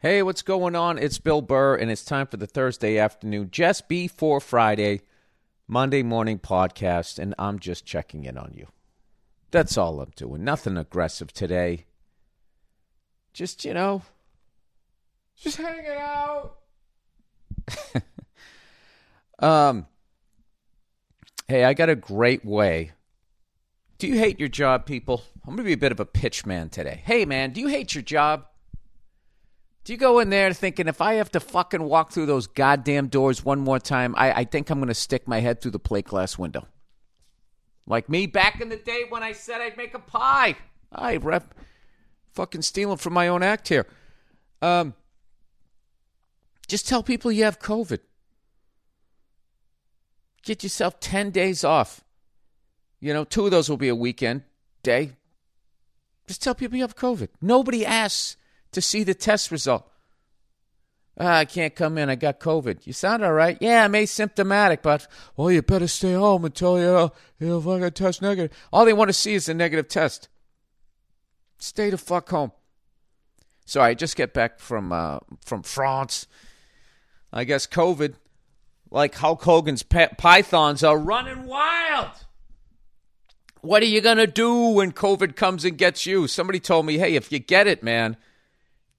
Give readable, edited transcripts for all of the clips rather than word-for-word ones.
Hey, what's going on? It's Bill Burr, and it's time for the Thursday afternoon, just before Friday, Monday morning podcast, and I'm just checking in on you. That's all I'm doing. Nothing aggressive today. Just, you know, just hanging out. Hey, I got a great way. Do you hate your job, people? I'm going to be a bit of a pitch man today. Hey, man, do you hate your job? Do you go in there thinking, if I have to fucking walk through those goddamn doors one more time, I think I'm going to stick my head through the plate glass window? Like me back in the day when I said I'd make a pie. I rep fucking stealing from my own act here. Just tell people you have COVID. Get yourself 10 days off. You know, 2 of those will be a weekend day. Just tell people you have COVID. Nobody asks to see the test result. I can't come in. I got COVID. You sound all right. Yeah, I'm asymptomatic, but, well, you better stay home until you fucking test negative. All they want to see is a negative test. Stay the fuck home. So I just get back from France. I guess COVID, like Hulk Hogan's pythons, are running wild. What are you going to do when COVID comes and gets you? Somebody told me, hey, if you get it, man,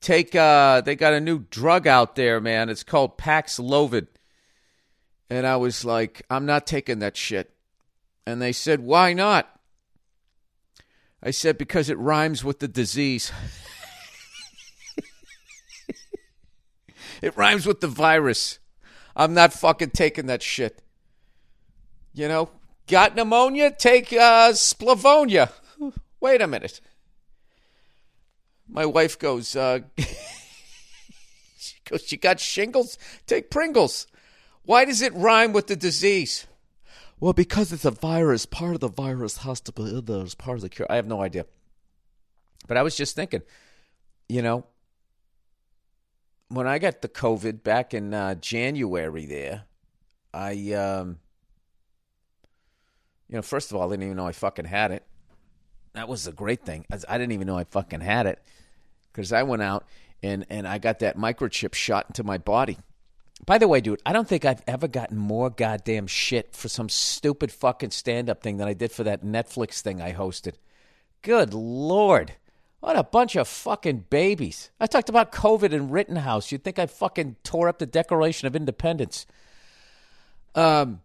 they got a new drug out there, man. It's called Paxlovid. And I was like, I'm not taking that shit. And they said, why not? I said, because it rhymes with the disease. It rhymes with the virus. I'm not fucking taking that shit. You know, got pneumonia? Take Splavonia. Wait a minute. My wife goes, she goes, you got shingles? Take Pringles. Why does it rhyme with the disease? Well, because it's a virus. Part of the virus has to be in there as part of the cure. I have no idea. But I was just thinking, you know, when I got the COVID back in January there, you know, first of all, I didn't even know I fucking had it. That was the great thing. I didn't even know I fucking had it because I went out and I got that microchip shot into my body. By the way, dude, I don't think I've ever gotten more goddamn shit for some stupid fucking stand-up thing than I did for that Netflix thing I hosted. Good Lord. What a bunch of fucking babies. I talked about COVID and Rittenhouse. You'd think I fucking tore up the Declaration of Independence. Fucking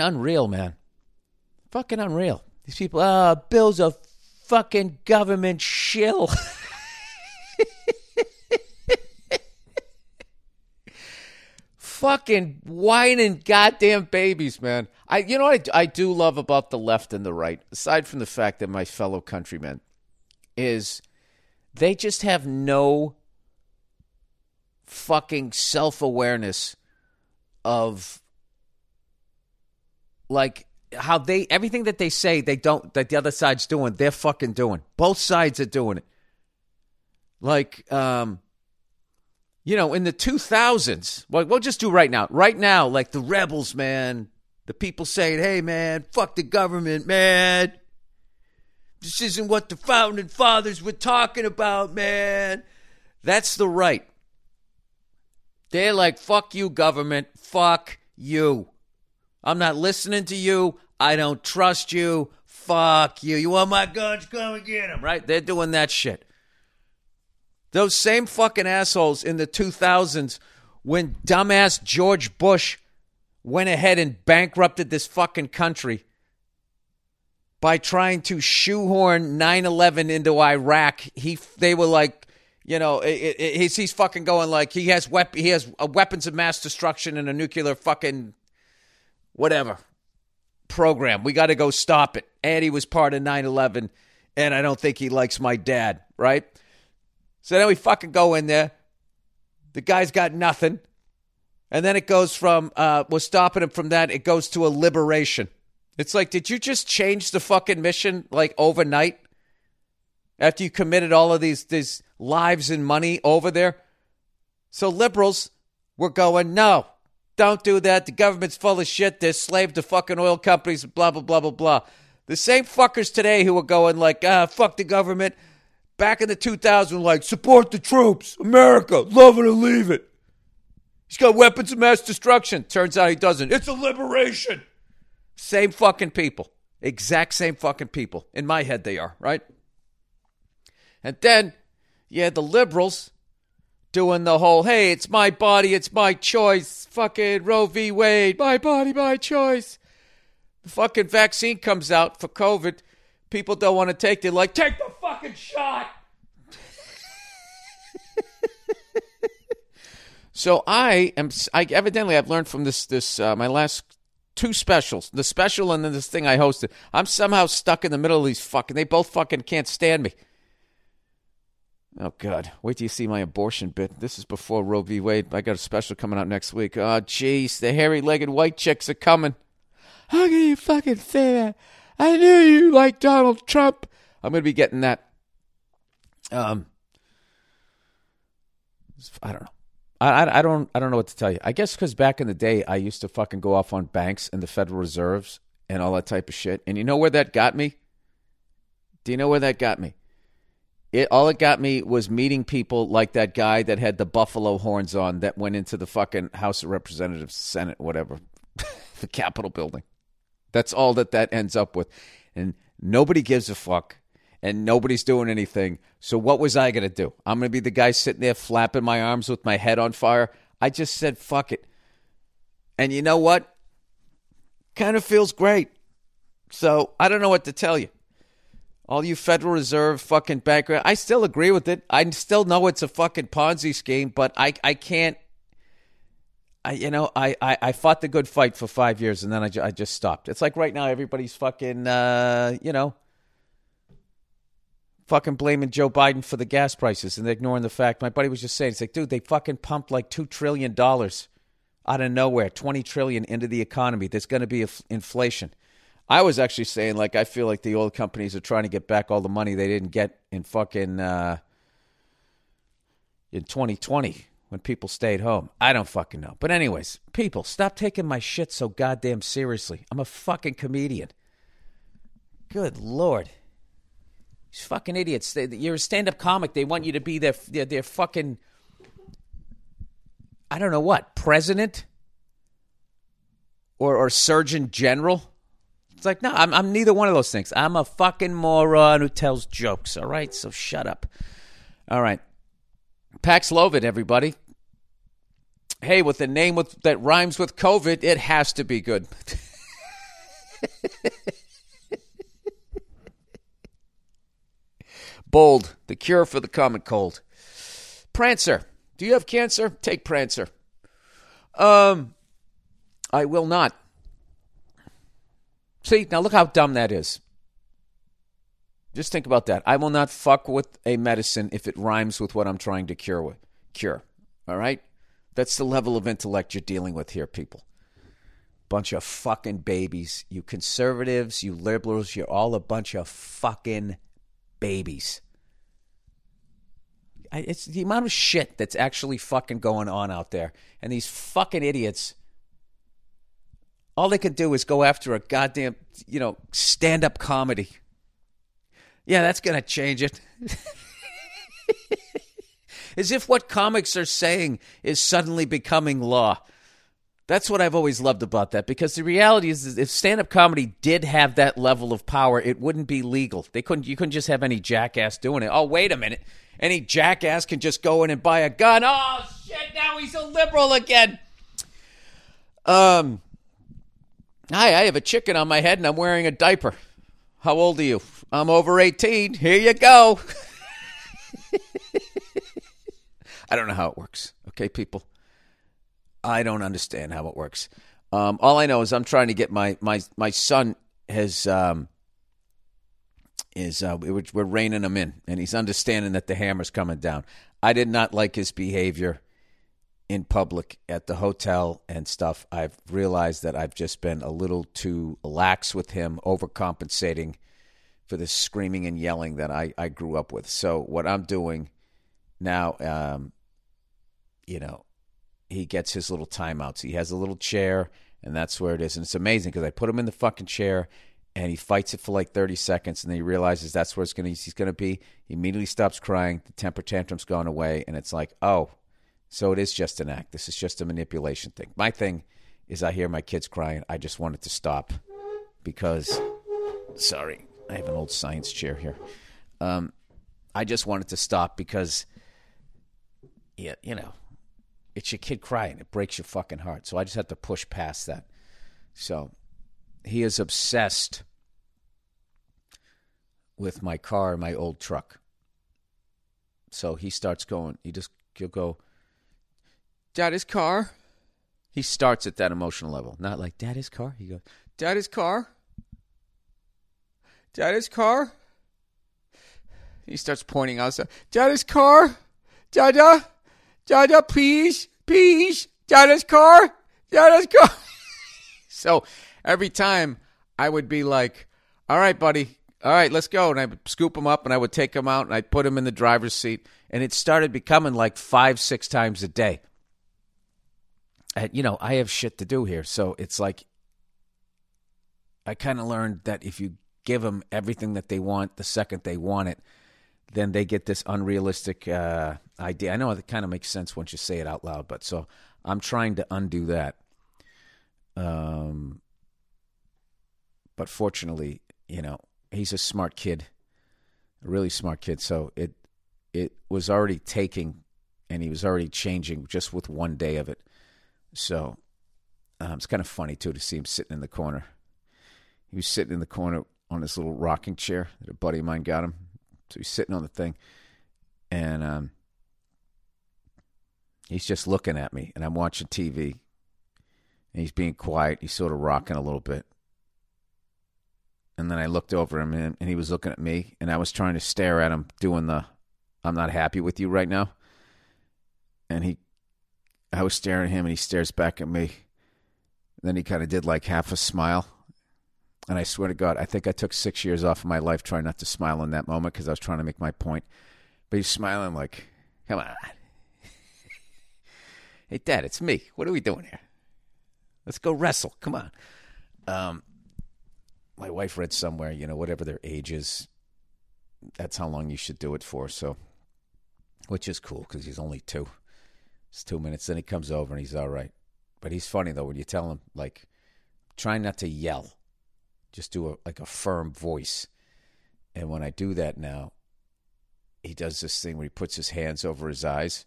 unreal, man. Fucking unreal. These people, Bill's a fucking government shill. Fucking whining goddamn babies, man. You know what I do love about the left and the right, aside from the fact that my fellow countrymen, is they just have no fucking self-awareness of, like, how they, everything that they say they don't, that the other side's doing, they're fucking doing. Both sides are doing it. Like, you know, in the 2000s, like, we'll just do right now. Right now, like the rebels, man, the people saying, hey, man, fuck the government, man. This isn't what the founding fathers were talking about, man. That's the right. They're like, fuck you, government. Fuck you. I'm not listening to you. I don't trust you. Fuck you. You want my guns? Come and get them, right? They're doing that shit. Those same fucking assholes in the 2000s when dumbass George Bush went ahead and bankrupted this fucking country by trying to shoehorn 9/11 into Iraq. They were like, you know, he's fucking going like he has weapons of mass destruction and a nuclear fucking whatever program. We got to go stop it. And he was part of 9/11, and I don't think he likes my dad, right? So then we fucking go in there. The guy's got nothing. And then it goes from, we're stopping him from that, it goes to a liberation. It's like, did you just change the fucking mission, like, overnight? After you committed all of these lives and money over there? So liberals were going, no. Don't do that. The government's full of shit. They're slave to fucking oil companies, blah, blah, blah, blah, blah. The same fuckers today who are going like, fuck the government. back in the 2000s, like, support the troops, America, love it or leave it. He's got weapons of mass destruction. Turns out he doesn't. It's a liberation. Same fucking people. Exact same fucking people. In my head they are, right? And then, yeah, the liberals doing the whole, hey, it's my body, it's my choice. Fucking Roe v. Wade, my body, my choice. The fucking vaccine comes out for COVID. People don't want to take it. They're like, take the fucking shot. So I evidently I've learned from this my last two specials, the special and then this thing I hosted. I'm somehow stuck in the middle of these fucking, they both fucking can't stand me. Oh, God. Wait till you see my abortion bit. This is before Roe v. Wade. I got a special coming out next week. Oh, jeez. The hairy-legged white chicks are coming. How can you fucking say that? I knew you liked Donald Trump. I'm going to be getting that. I don't know. I don't know what to tell you. I guess because back in the day, I used to fucking go off on banks and the Federal Reserves and all that type of shit. And you know where that got me? Do you know where that got me? All it got me was meeting people like that guy that had the buffalo horns on that went into the fucking House of Representatives, Senate, whatever, the Capitol building. That's all that ends up with. And nobody gives a fuck. And nobody's doing anything. So what was I going to do? I'm going to be the guy sitting there flapping my arms with my head on fire. I just said, fuck it. And you know what? Kind of feels great. So I don't know what to tell you. All you Federal Reserve fucking bankers, I still agree with it. I still know it's a fucking Ponzi scheme, but I can't. I fought the good fight for 5 years and then I just stopped. It's like right now everybody's fucking, fucking blaming Joe Biden for the gas prices and they're ignoring the fact. My buddy was just saying, it's like, dude, they fucking pumped like $2 trillion out of nowhere, $20 trillion into the economy. There's going to be inflation. I was actually saying, like, I feel like the oil companies are trying to get back all the money they didn't get in fucking in 2020 when people stayed home. I don't fucking know. But anyways, people, stop taking my shit so goddamn seriously. I'm a fucking comedian. Good Lord. These fucking idiots. You're a stand-up comic. They want you to be their fucking, I don't know what, president or surgeon general. It's like, no, I'm neither one of those things. I'm a fucking moron who tells jokes, all right? So shut up. All right. Paxlovid, everybody. Hey, with a name that rhymes with COVID, it has to be good. Bold, the cure for the common cold. Prancer. Do you have cancer? Take Prancer. I will not. See, now look how dumb that is. Just think about that. I will not fuck with a medicine if it rhymes with what I'm trying to cure. All right? That's the level of intellect you're dealing with here, people. Bunch of fucking babies. You conservatives, you liberals, you're all a bunch of fucking babies. It's the amount of shit that's actually fucking going on out there. And these fucking idiots, all they could do is go after a goddamn, stand-up comedy. Yeah, that's going to change it. As if what comics are saying is suddenly becoming law. That's what I've always loved about that, because the reality is if stand-up comedy did have that level of power, it wouldn't be legal. You couldn't just have any jackass doing it. Oh, wait a minute. Any jackass can just go in and buy a gun. Oh, shit, now he's a liberal again. Hi, I have a chicken on my head and I'm wearing a diaper. How old are you? I'm over 18. Here you go. I don't know how it works. Okay, people? I don't understand how it works. All I know is I'm trying to get my son we're reining him in and he's understanding that the hammer's coming down. I did not like his behavior in public at the hotel and stuff. I've realized that I've just been a little too lax with him, overcompensating for the screaming and yelling that I grew up with. So what I'm doing now, he gets his little timeouts. He has a little chair, and that's where it is. And it's amazing because I put him in the fucking chair, and he fights it for like 30 seconds, and then he realizes that's where it's gonna, he's going to be. He immediately stops crying. The temper tantrum's gone away, and it's like, oh, so it is just an act. This is just a manipulation thing. My thing is I hear my kids crying. I just want it to stop because, sorry, I have an old science chair here. I just want it to stop because, yeah, you know, it's your kid crying. It breaks your fucking heart. So I just have to push past that. So he is obsessed with my car and my old truck. So he starts going, he'll go, Dad, his car. He starts at that emotional level. Not like, Dad, his car. He goes, Dad, his car. Dad, his car. He starts pointing outside. Dad, his car. Dada. Dada, please. Please. Dad, his car. Dad, his car. So every time I would be like, all right, buddy. All right, let's go. And I would scoop him up, and I would take him out, and I'd put him in the driver's seat. And it started becoming like 5-6 times a day. And, you know, I have shit to do here. So it's like I kind of learned that if you give them everything that they want the second they want it, then they get this unrealistic idea. I know it kind of makes sense once you say it out loud, but so I'm trying to undo that. But fortunately, you know, he's a smart kid, a really smart kid. So it was already taking, and he was already changing just with one day of it. So it's kind of funny, too, to see him sitting in the corner. He was sitting in the corner on this little rocking chair that a buddy of mine got him. So he's sitting on the thing, and he's just looking at me, and I'm watching TV, and he's being quiet. He's sort of rocking a little bit. And then I looked over him, and he was looking at me, and I was trying to stare at him doing the, I'm not happy with you right now. And I was staring at him, and he stares back at me. And then he kind of did like half a smile. And I swear to God, I think I took 6 years off of my life trying not to smile in that moment because I was trying to make my point. But he's smiling like, come on. Hey, Dad, it's me. What are we doing here? Let's go wrestle. Come on. My wife read somewhere, you know, whatever their age is, that's how long you should do it for. So, which is cool because he's only 2. It's 2 minutes. Then he comes over and he's all right. But he's funny, though, when you tell him, like, try not to yell. Just do a firm voice. And when I do that now, he does this thing where he puts his hands over his eyes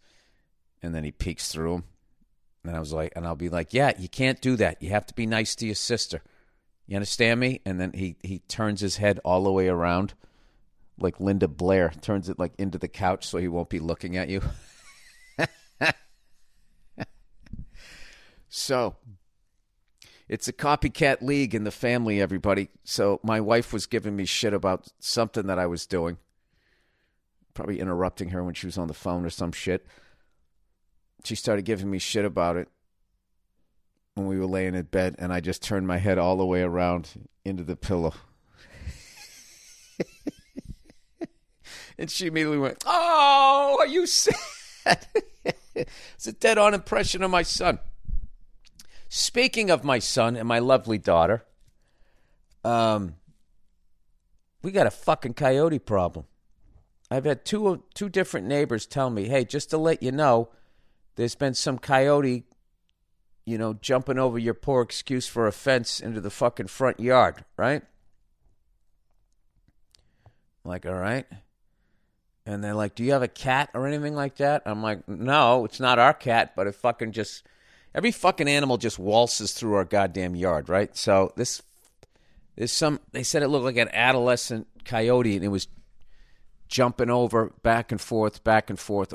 and then he peeks through them. And I was like, and I'll be like, yeah, you can't do that. You have to be nice to your sister. You understand me? And then he turns his head all the way around like Linda Blair, turns it like into the couch so he won't be looking at you. So it's a copycat league in the family, everybody. So my wife was giving me shit about something that I was doing. Probably interrupting her when she was on the phone or some shit. She started giving me shit about it when we were laying in bed, and I just turned my head all the way around into the pillow. And she immediately went, oh, are you sad? It's a dead-on impression of my son. Speaking of my son and my lovely daughter, we got a fucking coyote problem. I've had two different neighbors tell me, hey, just to let you know, there's been some coyote, you know, jumping over your poor excuse for a fence into the fucking front yard, right? I'm like, all right. And they're like, do you have a cat or anything like that? I'm like, no, it's not our cat, but it fucking just... Every fucking animal just waltzes through our goddamn yard, right? So this is some... They said it looked like an adolescent coyote, and it was jumping over back and forth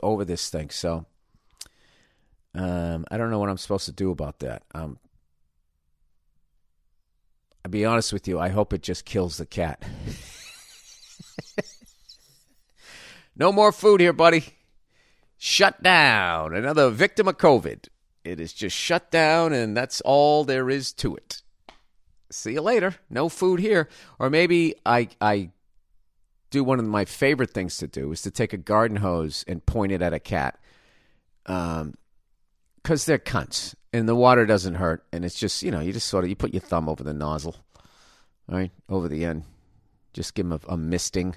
over this thing. So I don't know what I'm supposed to do about that. I'll be honest with you. I hope it just kills the cat. No more food here, buddy. Shut down. Another victim of COVID. It is just shut down, and that's all there is to it. See you later. No food here. Or maybe I do one of my favorite things to do is to take a garden hose and point it at a cat. 'Cause they're cunts, and the water doesn't hurt, and it's just, you know, you just sort of, you put your thumb over the nozzle, All right, over the end. Just give them a misting.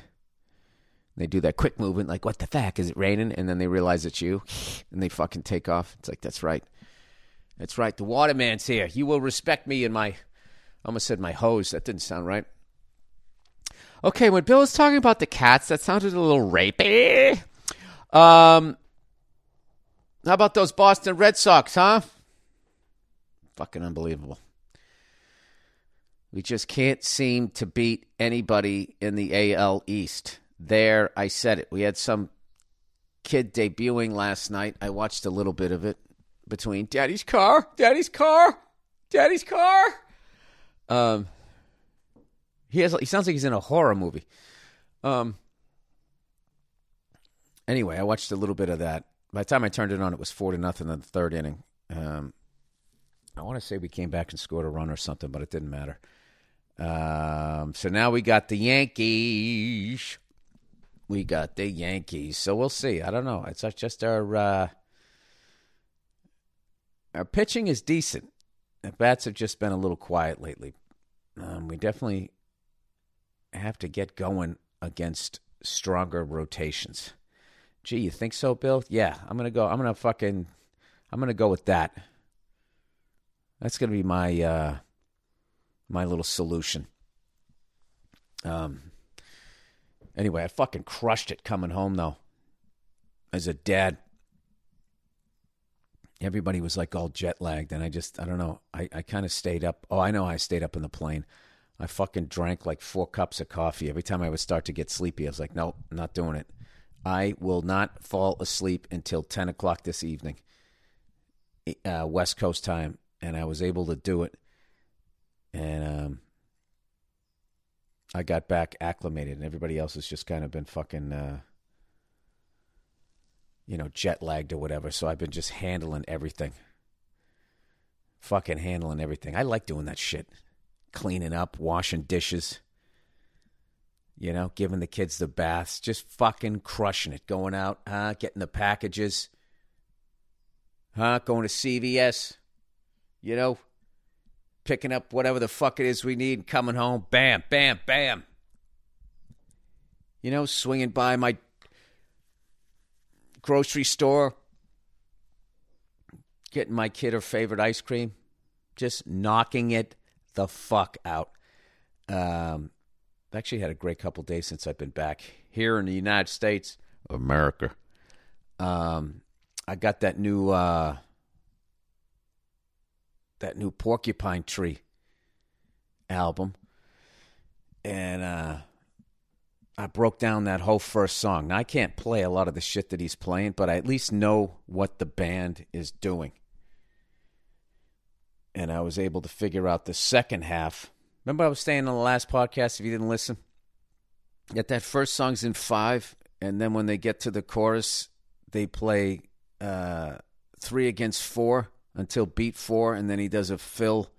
They do that quick movement, like, what the fuck, is it raining? And then they realize it's you, and they fucking take off. It's like, that's right. That's right, the waterman's here. You will respect me and my, I almost said my hose. That didn't sound right. Okay, when Bill was talking about the cats, that sounded a little rapey. How about those Boston Red Sox, huh? Fucking unbelievable. We just can't seem to beat anybody in the AL East. There, I said it. We had some kid debuting last night. I watched a little bit of it between Daddy's Car, Daddy's Car, Daddy's Car. He sounds like he's in a horror movie. Anyway, I watched a little bit of that. By the time I turned it on, it was 4-0 in the third inning. I want to say we came back and scored a run or something, but it didn't matter. So now we got the Yankees. We got the Yankees. So we'll see. I don't know. It's just our pitching is decent. The bats have just been a little quiet lately. We definitely have to get going against stronger rotations. Gee, you think so, Bill? Yeah, I'm going to go with that. That's going to be my my little solution. Anyway, I fucking crushed it coming home, though. As a dad, everybody was like all jet lagged, and I don't know. I kind of stayed up. Oh, I know I stayed up in the plane. I fucking drank like 4 cups of coffee. Every time I would start to get sleepy, I was like, nope, I'm not doing it. I will not fall asleep until 10 o'clock this evening, West Coast time, and I was able to do it. And I got back acclimated, and everybody else has just kind of been fucking, jet lagged or whatever. So I've been just handling everything. Fucking handling everything. I like doing that shit. Cleaning up, washing dishes, giving the kids the baths, just fucking crushing it. Going out, getting the packages, going to CVS, picking up whatever the fuck it is we need and coming home. Bam, bam, bam. Swinging by my grocery store, getting my kid her favorite ice cream, just knocking it the fuck out. I've actually had a great couple days since I've been back here in the United States of America. I got that new Porcupine Tree album, and I broke down that whole first song. Now, I can't play a lot of the shit that he's playing, but I at least know what the band is doing. And I was able to figure out the second half. Remember I was saying on the last podcast, if you didn't listen, that first song's in 5, and then when they get to the chorus, they play 3 against 4 until beat 4, and then he does a fill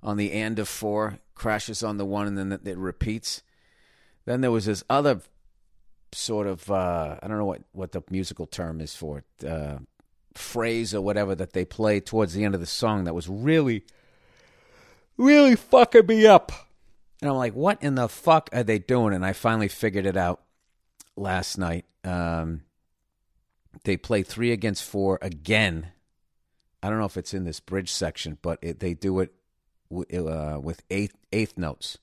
on the end of 4, crashes on the 1, and then it repeats. Then there was this other sort of, I don't know what the musical term is for it, phrase or whatever that they play towards the end of the song that was really, really fucking me up. And I'm like, what in the fuck are they doing? And I finally figured it out last night. They play 3 against 4 again. I don't know if it's in this bridge section, but they do it with eighth notes.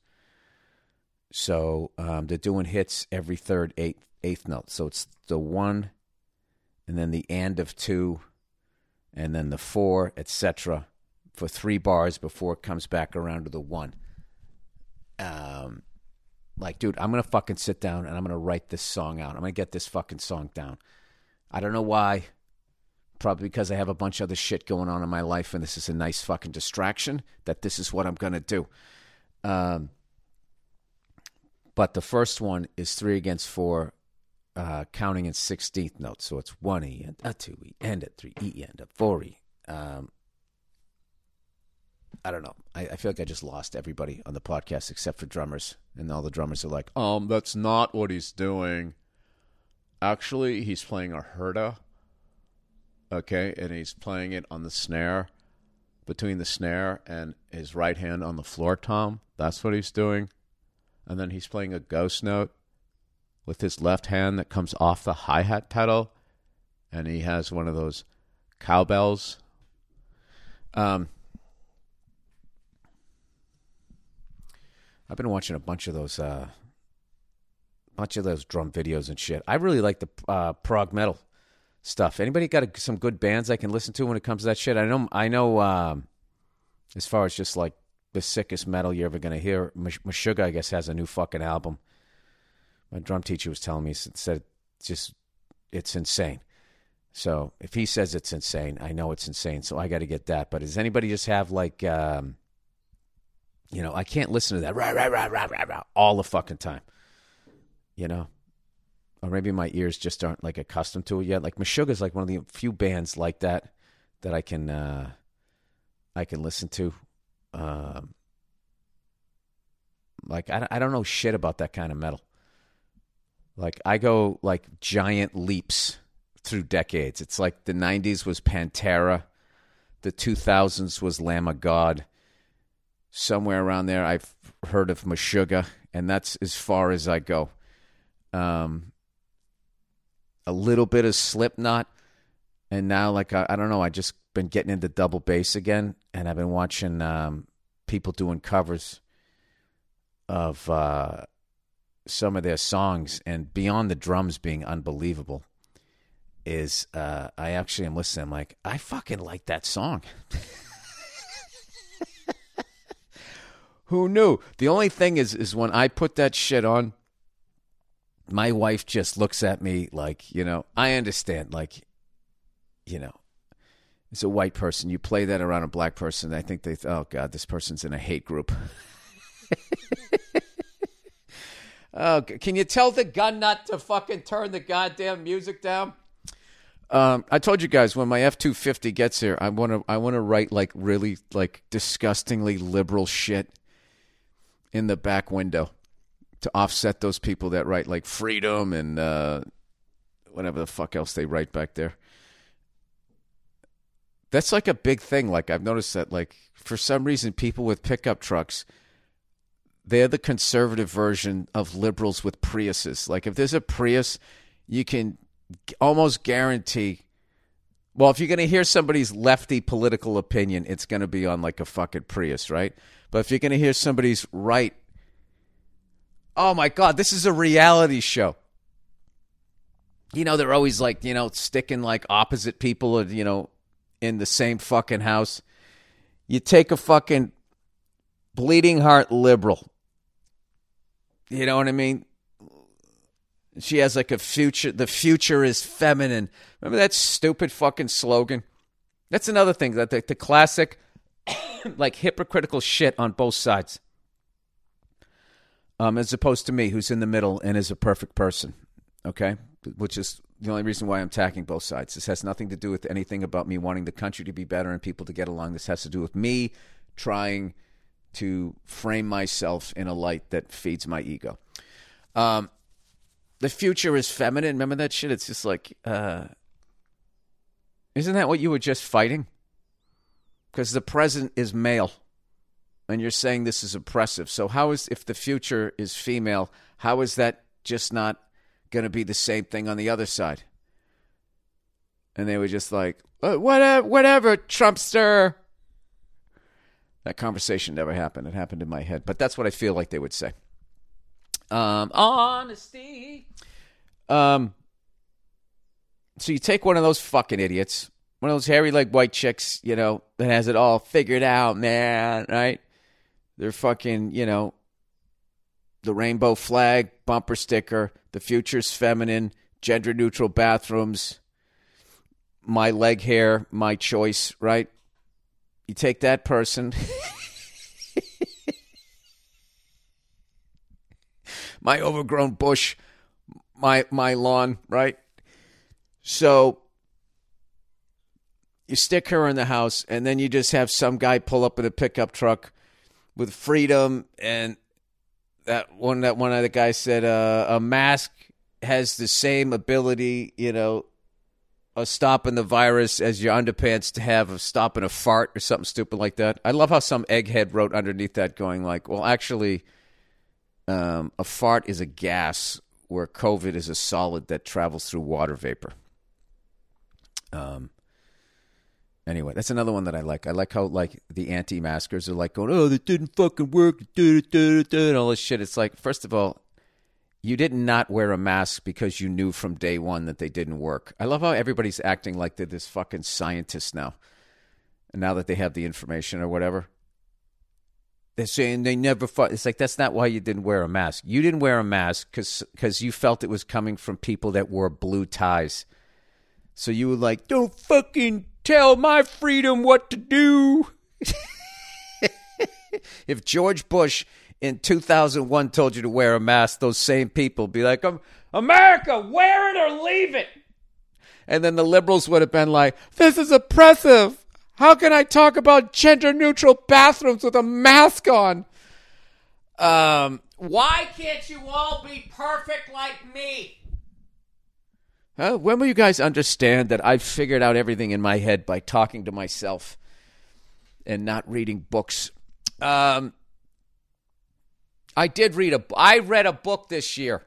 So they're doing hits every third eighth note. So it's the 1, and then the end of 2, and then the 4, etc., for 3 bars before it comes back around to the 1. Dude, I'm gonna fucking sit down and I'm gonna write this song out. I'm gonna get this fucking song down. I don't know why. Probably because I have a bunch of other shit going on in my life, and this is a nice fucking distraction that this is what I'm going to do. But the first one is 3 against 4, counting in 16th notes. So it's 1E and a 2E and a 3E and a 4E. I don't know. I feel like I just lost everybody on the podcast except for drummers. And all the drummers are like, that's not what he's doing. Actually, he's playing a herda. Okay, and he's playing it on the snare, between the snare and his right hand on the floor tom. That's what he's doing. And then he's playing a ghost note with his left hand that comes off the hi-hat pedal. And he has one of those cowbells. I've been watching a bunch of those drum videos and shit. I really like the prog metal stuff. Anybody got some good bands I can listen to when it comes to that shit? I know. As far as just like the sickest metal you're ever gonna hear, Meshuggah, I guess, has a new fucking album. My drum teacher was telling me, said just it's insane. So if he says it's insane, I know it's insane. So I got to get that. But does anybody just have like, I can't listen to that rah, rah, rah, all the fucking time, you know? Or maybe my ears just aren't like accustomed to it yet. Like Meshuggah is like one of the few bands like that I can listen to. I don't know shit about that kind of metal. Like I go like giant leaps through decades. It's like the 90s was Pantera. The 2000s was Lamb of God. Somewhere around there, I've heard of Meshuggah, and that's as far as I go. A little bit of Slipknot, and now, like, I don't know, I just been getting into double bass again, and I've been watching people doing covers of some of their songs, and beyond the drums being unbelievable is I actually am listening. I'm like, I fucking like that song. Who knew? The only thing is when I put that shit on, my wife just looks at me like, I understand. Like, it's a white person. You play that around a black person, I think oh, God, this person's in a hate group. Oh, can you tell the gun nut to fucking turn the goddamn music down? I told you guys when my F-250 gets here, I want to write like really like disgustingly liberal shit in the back window to offset those people that write like freedom and whatever the fuck else they write back there. That's like a big thing. Like I've noticed that like for some reason people with pickup trucks, they're the conservative version of liberals with Priuses. Like if there's a Prius, you can almost guarantee, well, if you're going to hear somebody's lefty political opinion, it's going to be on like a fucking Prius, right? But if you're going to hear somebody's right, oh my God, this is a reality show. They're always like, sticking like opposite people, in the same fucking house. You take a fucking bleeding heart liberal. You know what I mean? She has like a future. The future is feminine. Remember that stupid fucking slogan? That's another thing, that the classic like hypocritical shit on both sides. As opposed to me, who's in the middle and is a perfect person. Okay? Which is the only reason why I'm attacking both sides. This has nothing to do with anything about me wanting the country to be better and people to get along. This has to do with me trying to frame myself in a light that feeds my ego. The future is feminine. Remember that shit? It's just like, isn't that what you were just fighting? Because the present is male, and you're saying this is oppressive. So if the future is female, how is that just not going to be the same thing on the other side? And they were just like, whatever, Trumpster. That conversation never happened. It happened in my head. But that's what I feel like they would say. Honesty. So you take one of those fucking idiots, one of those hairy leg white chicks, that has it all figured out, man, right? They're fucking, the rainbow flag, bumper sticker, the future's feminine, gender neutral bathrooms, my leg hair, my choice, right? You take that person. My overgrown bush, my lawn, right? So you stick her in the house, and then you just have some guy pull up in a pickup truck with freedom, and that one of the guys said a mask has the same ability, stopping the virus as your underpants to have of stopping a fart or something stupid like that. I love how some egghead wrote underneath that going like, well, actually, a fart is a gas where COVID is a solid that travels through water vapor. Anyway, that's another one that I like. I like how like the anti-maskers are like going, oh, that didn't fucking work, and all this shit. It's like, first of all, you did not wear a mask because you knew from day one that they didn't work. I love how everybody's acting like they're this fucking scientist now. And now that they have the information or whatever. They're saying they never fought. It's like, that's not why you didn't wear a mask. You didn't wear a mask because you felt it was coming from people that wore blue ties. So you were like, don't fucking tell my freedom what to do. If George Bush in 2001 told you to wear a mask, those same people be like, America, wear it or leave it. And then the liberals would have been like, this is oppressive. How can I talk about gender-neutral bathrooms with a mask on? Why can't you all be perfect like me? Huh? When will you guys understand that I've figured out everything in my head by talking to myself and not reading books? I read a book this year,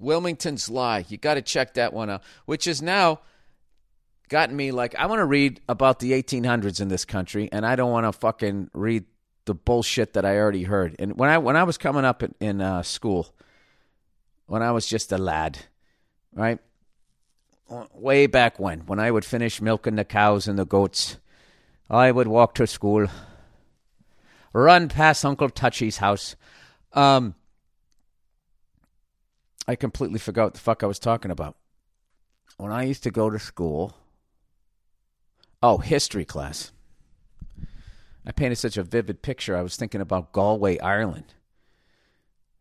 Wilmington's Lie. You got to check that one out, which has now gotten me like, I want to read about the 1800s in this country, and I don't want to fucking read the bullshit that I already heard. And when I was coming up in school, when I was just a lad, right, way back when I would finish milking the cows and the goats, I would walk to school, run past Uncle Touchy's house. I completely forgot what the fuck I was talking about. When I used to go to school, history class. I painted such a vivid picture. I was thinking about Galway, Ireland,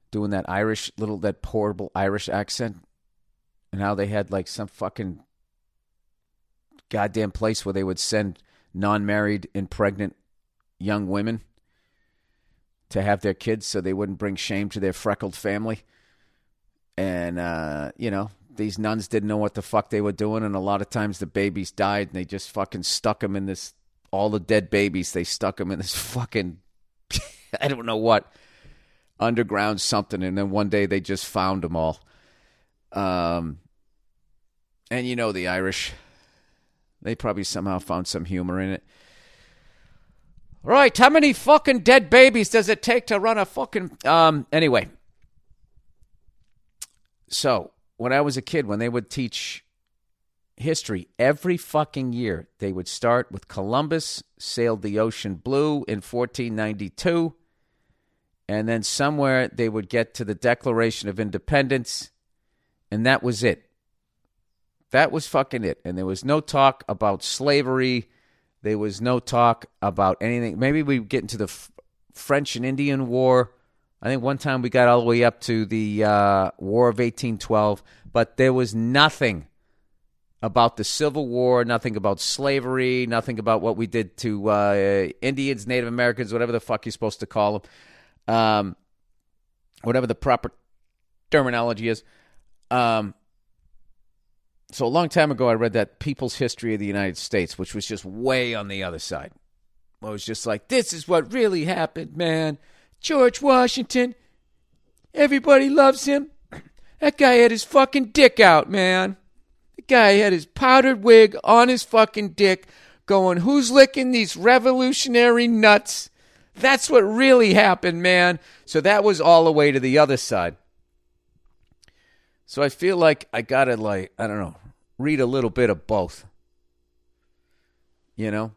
doing that portable Irish accent, and how they had like some fucking goddamn place where they would send non-married and pregnant young women to have their kids so they wouldn't bring shame to their freckled family. And, these nuns didn't know what the fuck they were doing, and a lot of times the babies died, and they just fucking stuck them in this, all the dead babies, they stuck them in this fucking, I don't know what, underground something, and then one day they just found them all. And you know the Irish, they probably somehow found some humor in it. Right, how many fucking dead babies does it take to run a fucking... Anyway. So, when I was a kid, when they would teach history, every fucking year, they would start with Columbus sailed the ocean blue in 1492, and then somewhere they would get to the Declaration of Independence, and that was it. That was fucking it. And there was no talk about slavery. There was no talk about anything. Maybe we get into the French and Indian War. I think one time we got all the way up to the War of 1812. But there was nothing about the Civil War, nothing about slavery, nothing about what we did to Indians, Native Americans, whatever the fuck you're supposed to call them, whatever the proper terminology is. So a long time ago, I read that People's History of the United States, which was just way on the other side. I was just like, this is what really happened, man. George Washington, everybody loves him. That guy had his fucking dick out, man. The guy had his powdered wig on his fucking dick going, who's licking these revolutionary nuts? That's what really happened, man. So that was all the way to the other side. So I feel like I got to, like, I don't know, read a little bit of both, you know,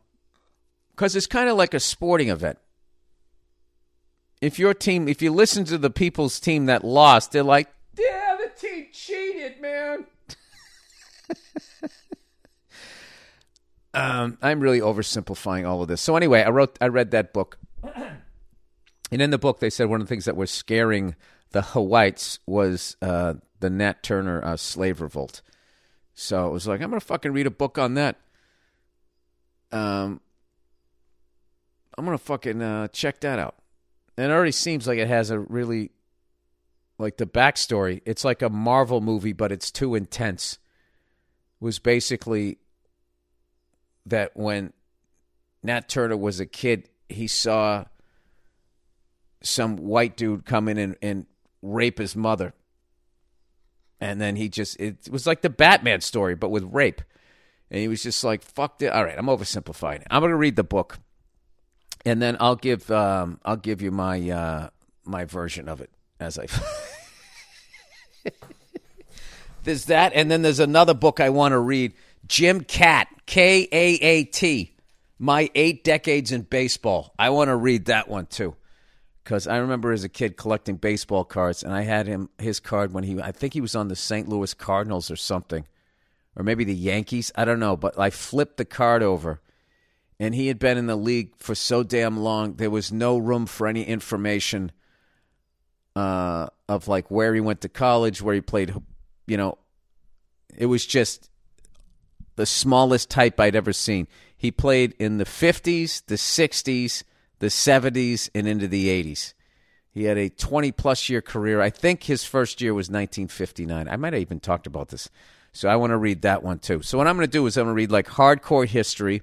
because it's kind of like a sporting event. If your team, if you listen to the people's team that lost, they're like, yeah, the team cheated, man. I'm really oversimplifying all of this. So anyway, I read that book. And in the book, they said one of the things that was scaring the Hawaiians was the Nat Turner slave revolt. So it was like, I'm going to fucking read a book on that. I'm going to fucking check that out. And it already seems like it has a really, like the backstory. It's like a Marvel movie, but it's too intense. was basically that when Nat Turner was a kid, he saw some white dude come in and rape his mother. And then he just, it was like the Batman story, but with rape. And he was just like, fuck it. All right, I'm oversimplifying it. I'm going to read the book. And then I'll give you my my version of it as I. There's that, and then there's another book I want to read. Jim Catt, K-A-A-T, My 8 Decades in Baseball. I want to read that one too, because I remember as a kid collecting baseball cards, and I had him his card when he, I think he was on the St. Louis Cardinals or something, or maybe the Yankees. I don't know, but I flipped the card over. And he had been in the league for so damn long, there was no room for any information of like where he went to college, where he played, you know. It was just the smallest type I'd ever seen. He played in the 50s, the 60s, the 70s, and into the 80s. He had a 20-plus year career. I think his first year was 1959. I might have even talked about this. So I want to read that one too. So what I'm going to do is I'm going to read like hardcore history,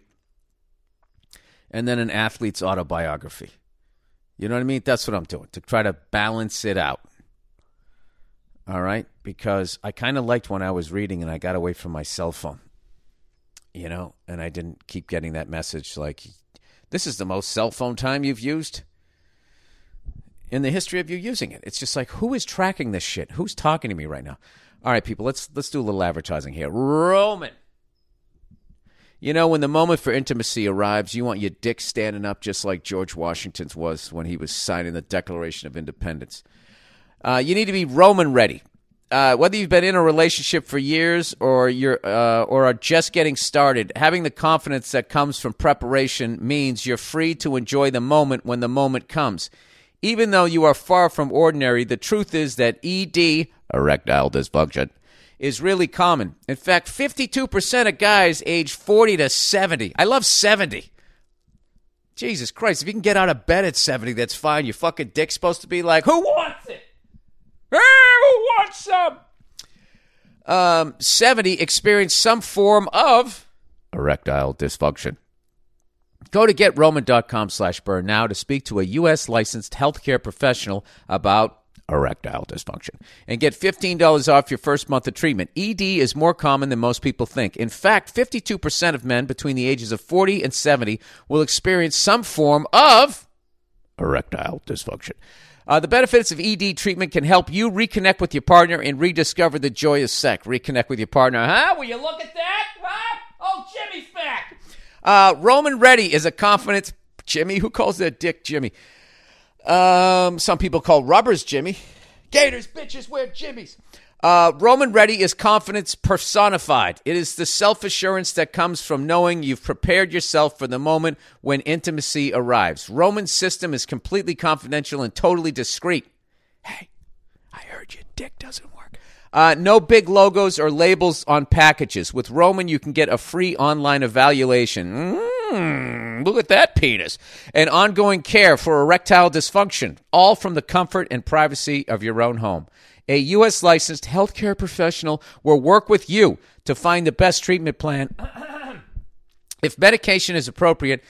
and then an athlete's autobiography. You know what I mean? That's what I'm doing, to try to balance it out. All right? Because I kind of liked when I was reading and I got away from my cell phone, you know, and I didn't keep getting that message like, this is the most cell phone time you've used in the history of you using it. It's just like, who is tracking this shit? Who's talking to me right now? All right, people, let's do a little advertising here. Roman. You know, when the moment for intimacy arrives, you want your dick standing up just like George Washington's was when he was signing the Declaration of Independence. You need to be Roman ready. Whether you've been in a relationship for years or you're or are just getting started, having the confidence that comes from preparation means you're free to enjoy the moment when the moment comes. Even though you are far from ordinary, the truth is that ED, erectile dysfunction, is really common. In fact, 52% of guys aged 40 to 70. I love 70. Jesus Christ, if you can get out of bed at 70, that's fine. Your fucking dick's supposed to be like, who wants it? Hey, who wants some? 70 experience some form of erectile dysfunction. Go to GetRoman.com/burn now to speak to a U.S. licensed healthcare professional about erectile dysfunction and get $15 off your first month of treatment. ED is more common than most people think. In fact, 52% of men between the ages of 40 and 70 will experience some form of erectile dysfunction. The benefits of ED treatment can help you reconnect with your partner and rediscover the joy of sex. Reconnect with your partner, huh? Will you look at that? Huh? Oh, Jimmy's back. Roman Ready is a confidence. Jimmy, who calls their dick Jimmy? Some people call rubbers Jimmy. Gators, bitches, wear Jimmies. Roman Ready is confidence personified. It is the self-assurance that comes from knowing you've prepared yourself for the moment when intimacy arrives. Roman's system is completely confidential and totally discreet. Hey, I heard your dick doesn't work. No big logos or labels on packages. With Roman, you can get a free online evaluation. Look at that penis. And ongoing care for erectile dysfunction, all from the comfort and privacy of your own home. A U.S. licensed healthcare professional will work with you to find the best treatment plan. If medication is appropriate,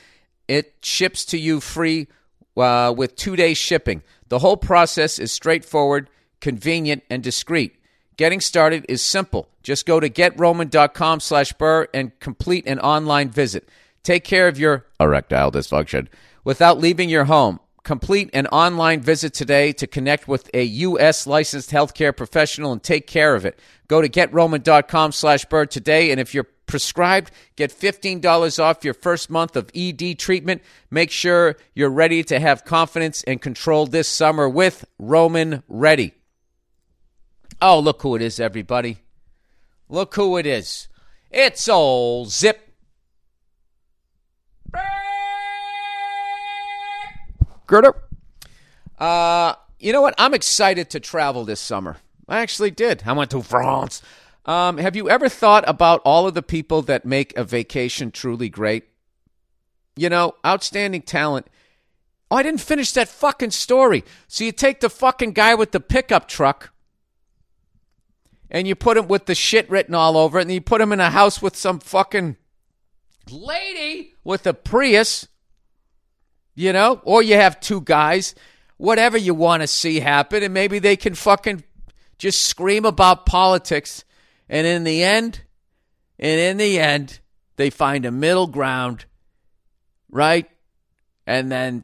it ships to you free with 2-day shipping. The whole process is straightforward, convenient, and discreet. Getting started is simple. Just go to GetRoman.com/burr and complete an online visit. Take care of your erectile dysfunction without leaving your home. Complete an online visit today to connect with a U.S. licensed healthcare professional and take care of it. Go to GetRoman.com/bird today, and if you're prescribed, get $15 off your first month of ED treatment. Make sure you're ready to have confidence and control this summer with Roman Ready. Oh, look who it is, everybody. Look who it is. It's old Zip. Gerder. You know what? I'm excited to travel this summer. I actually did. I went to France. Have you ever thought about all of the people that make a vacation truly great? You know, outstanding talent. Oh, I didn't finish that fucking story. So you take the fucking guy with the pickup truck and you put him with the shit written all over it, and you put him in a house with some fucking lady with a Prius, you know, or you have two guys, whatever you want to see happen, and maybe they can fucking just scream about politics, and in the end, they find a middle ground, right? And then,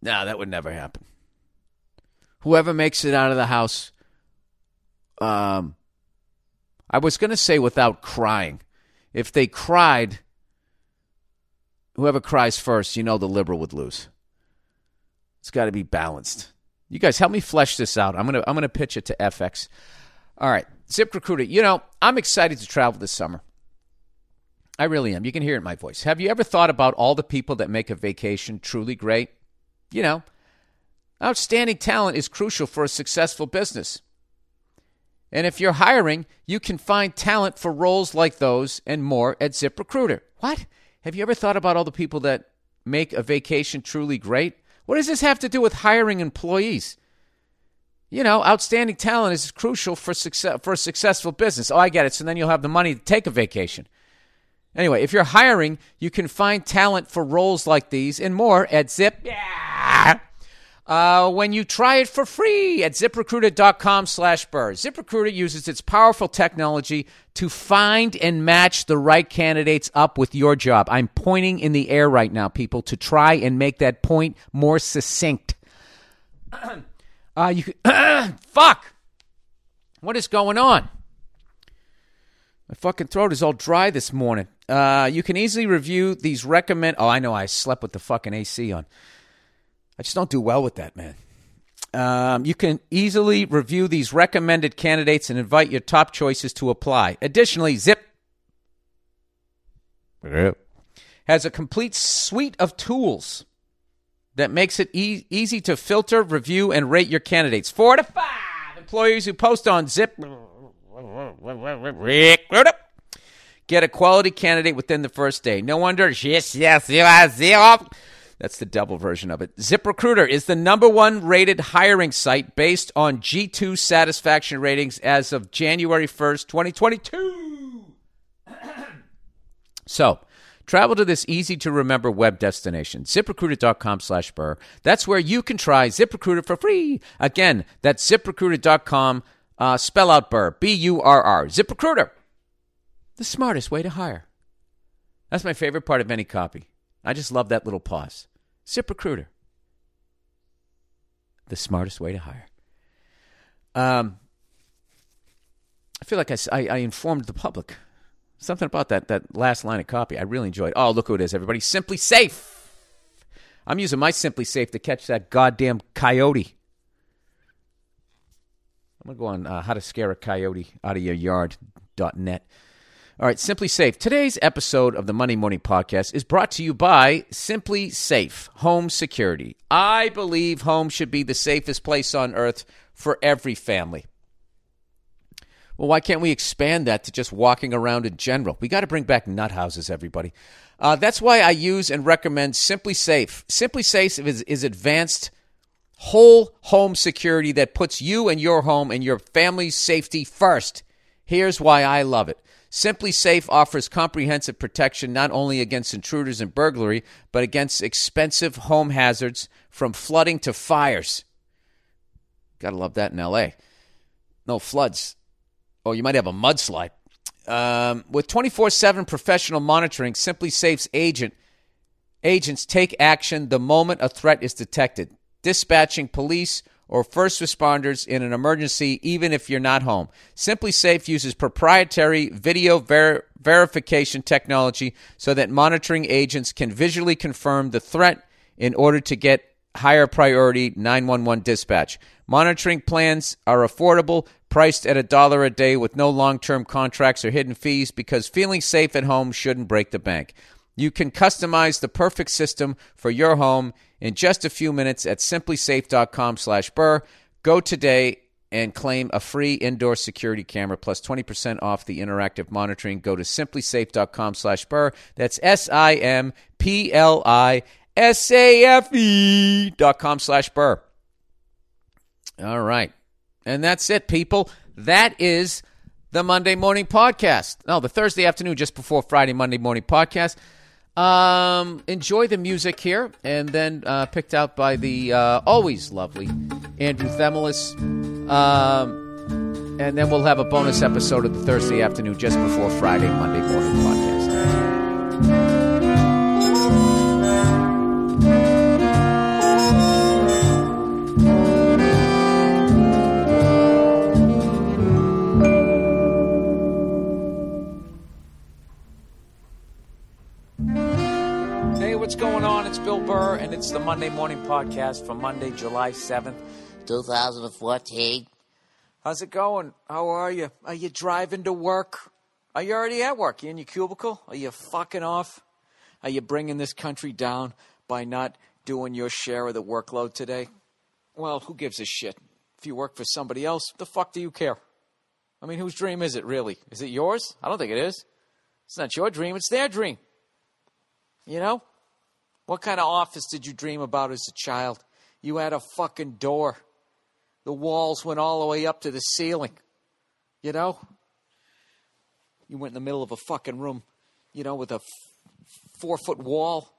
no, that would never happen. Whoever makes it out of the house, I was going to say without crying. If they cried, whoever cries first, you know the liberal would lose. It's got to be balanced. You guys, help me flesh this out. I'm gonna pitch it to FX. All right, ZipRecruiter. You know, I'm excited to travel this summer. I really am. You can hear it in my voice. Have you ever thought about all the people that make a vacation truly great? You know, outstanding talent is crucial for a successful business. And if you're hiring, you can find talent for roles like those and more at ZipRecruiter. What? Have you ever thought about all the people that make a vacation truly great? What does this have to do with hiring employees? You know, outstanding talent is crucial for a successful business. Oh, I get it. So then you'll have the money to take a vacation. Anyway, if you're hiring, you can find talent for roles like these and more at Zip. Yeah. When you try it for free at ZipRecruiter.com/Burr. ZipRecruiter uses its powerful technology to find and match the right candidates up with your job. I'm pointing in the air right now, people, to try and make that point more succinct. Fuck! What is going on? My fucking throat is all dry this morning. You can easily review these recommend... Oh, I know, I slept with the fucking AC on. I just don't do well with that, man. You can easily review these recommended candidates and invite your top choices to apply. Additionally, Zip has a complete suite of tools that makes it easy to filter, review, and rate your candidates. 4 to 5 employers who post on Zip get a quality candidate within the first day. No wonder. That's the double version of it. ZipRecruiter is the #1 rated hiring site based on G2 satisfaction ratings as of January 1st, 2022. So, travel to this easy-to-remember web destination, ZipRecruiter.com/Burr. That's where you can try ZipRecruiter for free. Again, that's ZipRecruiter.com, spell out Burr, B-U-R-R. ZipRecruiter, the smartest way to hire. That's my favorite part of any copy. I just love that little pause. ZipRecruiter, the smartest way to hire. I feel like I informed the public. Something about that last line of copy. I really enjoyed. Oh, look who it is, everybody. SimpliSafe. I'm using my SimpliSafe to catch that goddamn coyote. I'm going to go on how to scare a coyote out of your yard.net. All right, SimpliSafe. Today's episode of the Monday Morning Podcast is brought to you by SimpliSafe Home Security. I believe home should be the safest place on earth for every family. Well, why can't we expand that to just walking around in general? We got to bring back nut houses, everybody. That's why I use and recommend SimpliSafe. SimpliSafe is advanced whole home security that puts you and your home and your family's safety first. Here's why I love it. SimpliSafe offers comprehensive protection not only against intruders and burglary, but against expensive home hazards from flooding to fires. Gotta love that in L.A. No floods. Oh, you might have a mudslide. With 24/7 professional monitoring, SimpliSafe's agents take action the moment a threat is detected, dispatching police or first responders in an emergency, even if you're not home. SimpliSafe uses proprietary video verification technology so that monitoring agents can visually confirm the threat in order to get higher priority 911 dispatch. Monitoring plans are affordable, priced at $1 a day with no long-term contracts or hidden fees because feeling safe at home shouldn't break the bank. You can customize the perfect system for your home in just a few minutes at SimpliSafe.com/Burr. Go today and claim a free indoor security camera plus 20% off the interactive monitoring. Go to SimpliSafe.com/Burr. That's SimpliSafe.com/Burr. All right. And that's it, people. That is the Monday morning podcast. No, the Thursday afternoon just before Friday, Monday morning podcast. Enjoy the music here, and then picked out by the always lovely Andrew Themelis. And then we'll have a bonus episode of the Thursday afternoon just before Friday, Monday morning podcast. What's going on? It's Bill Burr, and it's the Monday Morning Podcast for Monday, July 7th, 2014. How's it going? How are you? Are you driving to work? Are you already at work? You in your cubicle? Are you fucking off? Are you bringing this country down by not doing your share of the workload today? Well, who gives a shit? If you work for somebody else, the fuck do you care? I mean, whose dream is it, really? Is it yours? I don't think it is. It's not your dream. It's their dream. You know? What kind of office did you dream about as a child? You had a fucking door. The walls went all the way up to the ceiling. You know? You went in the middle of a fucking room, you know, with a 4-foot wall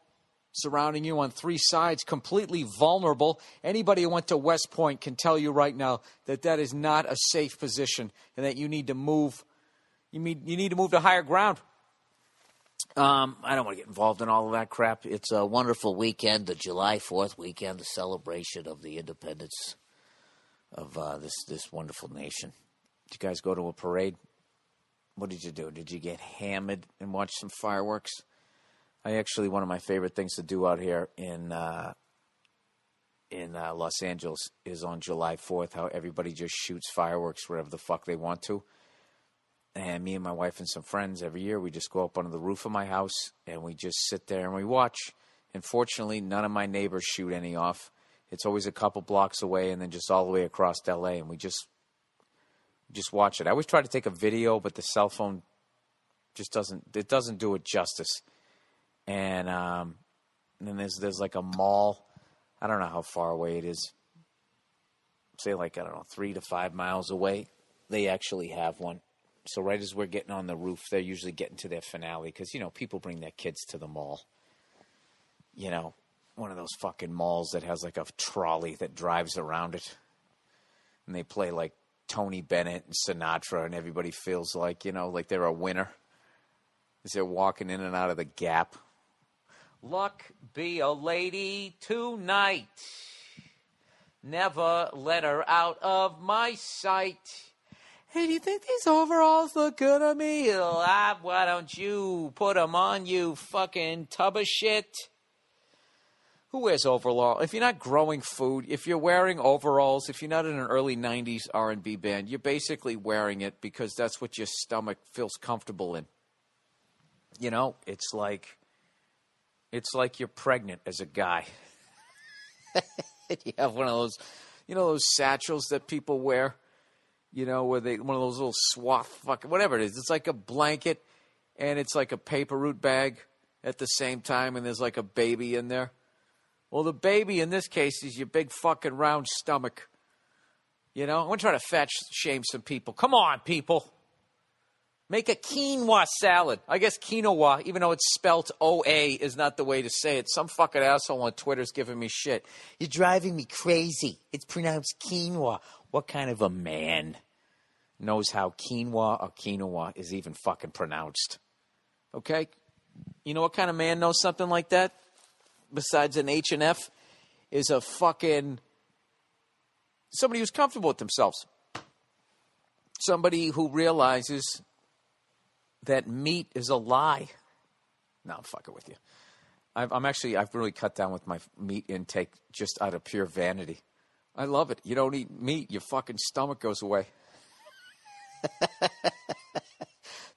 surrounding you on three sides, completely vulnerable. Anybody who went to West Point can tell you right now that that is not a safe position and that you need to move. You need to move to higher ground. I don't want to get involved in all of that crap. It's a wonderful weekend, the July 4th weekend, the celebration of the independence of this wonderful nation. Did you guys go to a parade? What did you do? Did you get hammered and watch some fireworks? One of my favorite things to do out here in Los Angeles is on July 4th, how everybody just shoots fireworks wherever the fuck they want to. And me and my wife and some friends every year, we just go up under the roof of my house and we just sit there and we watch. And fortunately, none of my neighbors shoot any off. It's always a couple blocks away and then just all the way across LA, and we just watch it. I always try to take a video, but the cell phone just doesn't do it justice. And then there's like a mall. I don't know how far away it is. Say 3 to 5 miles away. They actually have one. So right as we're getting on the roof, they're usually getting to their finale because, you know, people bring their kids to the mall. You know, one of those fucking malls that has like a trolley that drives around it. And they play like Tony Bennett and Sinatra, and everybody feels like, you know, like they're a winner as they're walking in and out of the Gap. Luck be a lady tonight. Never let her out of my sight. Hey, do you think these overalls look good on me? Why don't you put them on, you fucking tub of shit? Who wears overalls? If you're not growing food, if you're wearing overalls, if you're not in an early 90s R&B band, you're basically wearing it because that's what your stomach feels comfortable in. You know, it's like you're pregnant as a guy. You have one of those, you know, those satchels that people wear? You know, where they, one of those little swath, fucking, whatever it is. It's like a blanket, and it's like a paper route bag at the same time, and there's like a baby in there. Well, the baby in this case is your big fucking round stomach. You know, I'm going to try to shame some people. Come on, people. Make a quinoa salad. I guess quinoa, even though it's spelt O-A, is not the way to say it. Some fucking asshole on Twitter's giving me shit. You're driving me crazy. It's pronounced quinoa. What kind of a man knows how quinoa or quinoa is even fucking pronounced? Okay? You know what kind of man knows something like that? Besides an H and F, is a fucking somebody who's comfortable with themselves. Somebody who realizes that meat is a lie. No, I'm fucking with you. I've really cut down with my meat intake just out of pure vanity. I love it. You don't eat meat, your fucking stomach goes away.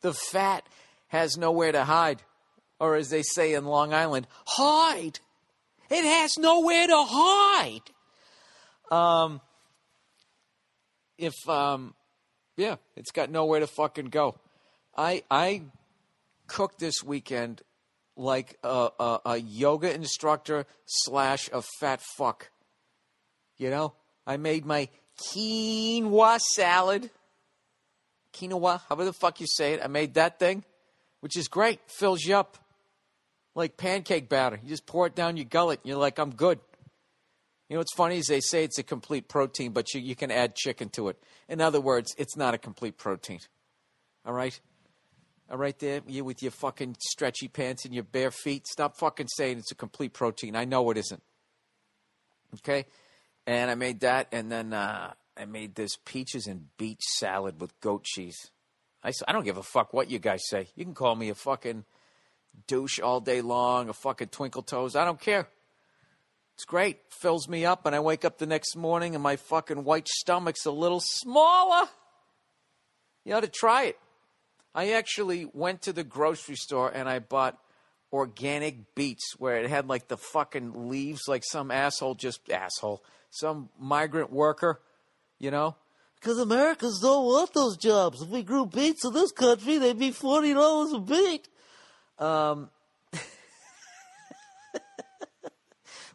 The fat has nowhere to hide. Or as they say in Long Island, hide. It has nowhere to hide. It's got nowhere to fucking go. I cooked this weekend like a yoga instructor / a fat fuck. You know, I made my quinoa salad quinoa, however the fuck you say it. I made that thing, which is great. Fills you up like pancake batter. You just pour it down your gullet, and you're like, I'm good. You know what's funny is they say it's a complete protein, but you can add chicken to it. In other words, it's not a complete protein. All right? All right there, you with your fucking stretchy pants and your bare feet. Stop fucking saying it's a complete protein. I know it isn't. Okay? And I made that, and then I made this peaches and beet salad with goat cheese. I don't give a fuck what you guys say. You can call me a fucking douche all day long, a fucking twinkle toes. I don't care. It's great. Fills me up, and I wake up the next morning, and my fucking white stomach's a little smaller. You ought to try it. I actually went to the grocery store, and I bought organic beets where it had like the fucking leaves, like some migrant worker, you know? Because Americans don't want those jobs. If we grew beets in this country, they'd be $40 a beet.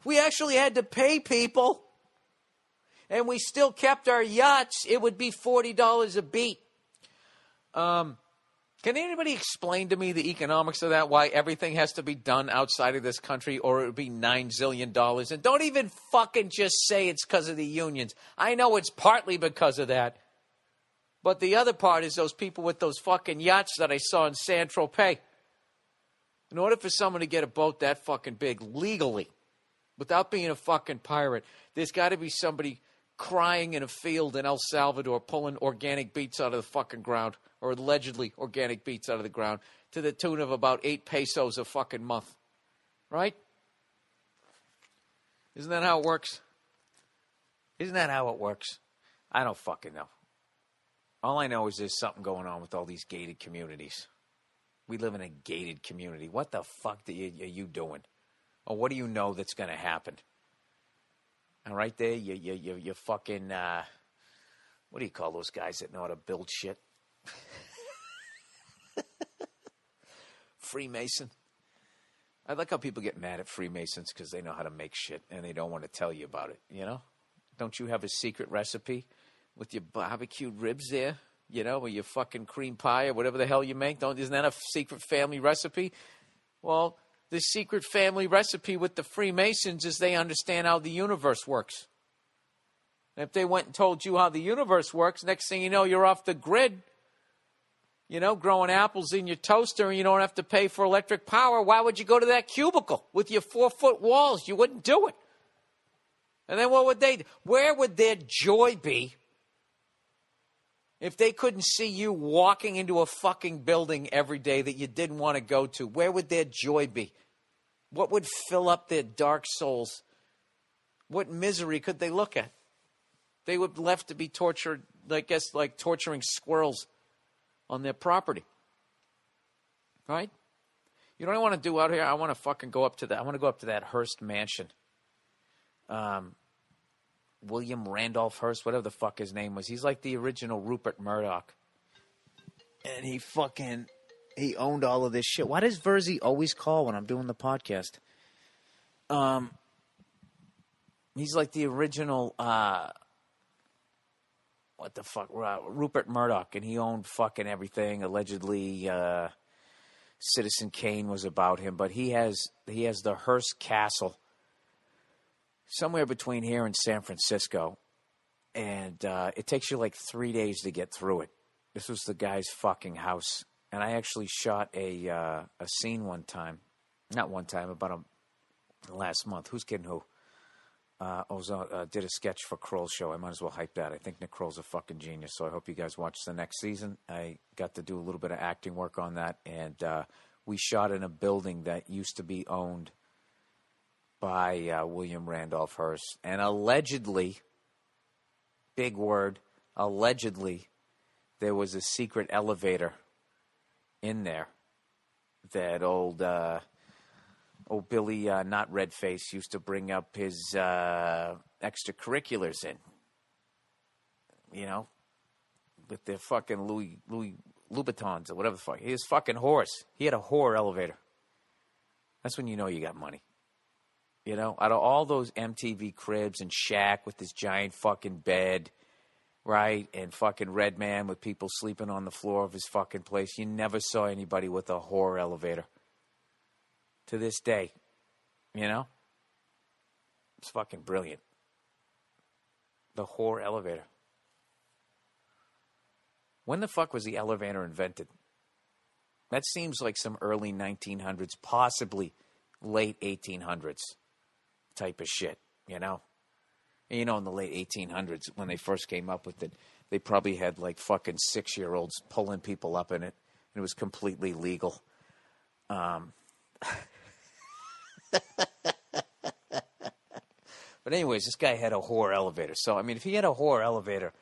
We actually had to pay people, and we still kept our yachts. It would be $40 a beet. Can anybody explain to me the economics of that, why everything has to be done outside of this country or it would be $9 zillion? And don't even fucking just say it's because of the unions. I know it's partly because of that. But the other part is those people with those fucking yachts that I saw in Saint-Tropez. In order for someone to get a boat that fucking big legally, without being a fucking pirate, there's got to be somebody crying in a field in El Salvador pulling organic beets out of the fucking ground, or allegedly organic beets out of the ground, to the tune of about 8 pesos a fucking month. Right? Isn't that how it works? Isn't that how it works? I don't fucking know. All I know is there's something going on with all these gated communities. We live in a gated community. What the fuck are you doing? Or what do you know that's going to happen? And right there, you fucking, what do you call those guys that know how to build shit? Freemason. I like how people get mad at Freemasons because they know how to make shit and they don't want to tell you about it, you know? Don't you have a secret recipe with your barbecued ribs there, you know, or your fucking cream pie or whatever the hell you make? Isn't that a secret family recipe? Well, the secret family recipe with the Freemasons is they understand how the universe works. And if they went and told you how the universe works, next thing you know, you're off the grid. You know, growing apples in your toaster and you don't have to pay for electric power. Why would you go to that cubicle with your 4-foot walls? You wouldn't do it. And then what would they do? Where would their joy be if they couldn't see you walking into a fucking building every day that you didn't want to go to? Where would their joy be? What would fill up their dark souls? What misery could they look at? They would be left to be tortured, I guess, like torturing squirrels on their property, right? You know what I want to do out here? I want to fucking go up to that. I want to go up to that Hearst mansion. William Randolph Hearst, whatever the fuck his name was. He's like the original Rupert Murdoch. And he owned all of this shit. Why does Verzi always call when I'm doing the podcast? He's like the original, what the fuck, Rupert Murdoch, and he owned fucking everything. Allegedly, Citizen Kane was about him, but he has the Hearst Castle somewhere between here and San Francisco, and it takes you like 3 days to get through it. This was the guy's fucking house, and I actually shot a scene one time, not one time, about last month. Who's kidding who? Ozone did a sketch for Kroll's show. I might as well hype that. I think Nick Kroll's a fucking genius, so I hope you guys watch the next season. I got to do a little bit of acting work on that, and we shot in a building that used to be owned by William Randolph Hearst. And allegedly, big word, allegedly, there was a secret elevator in there that old... Billy, not Redface, used to bring up his extracurriculars in, you know, with their fucking Louis Louboutins or whatever the fuck. His fucking horse. He had a whore elevator. That's when you know you got money. You know, out of all those MTV cribs and shack with this giant fucking bed right? And fucking Red Man with people sleeping on the floor of his fucking place. You never saw anybody with a whore elevator. To this day, you know? It's fucking brilliant. The whore elevator. When the fuck was the elevator invented? That seems like some early 1900s, possibly late 1800s type of shit, you know? And you know, in the late 1800s, when they first came up with it, they probably had like fucking 6-year-olds pulling people up in it. And it was completely legal. But anyways, this guy had a whore elevator. So, I mean, if he had a whore elevator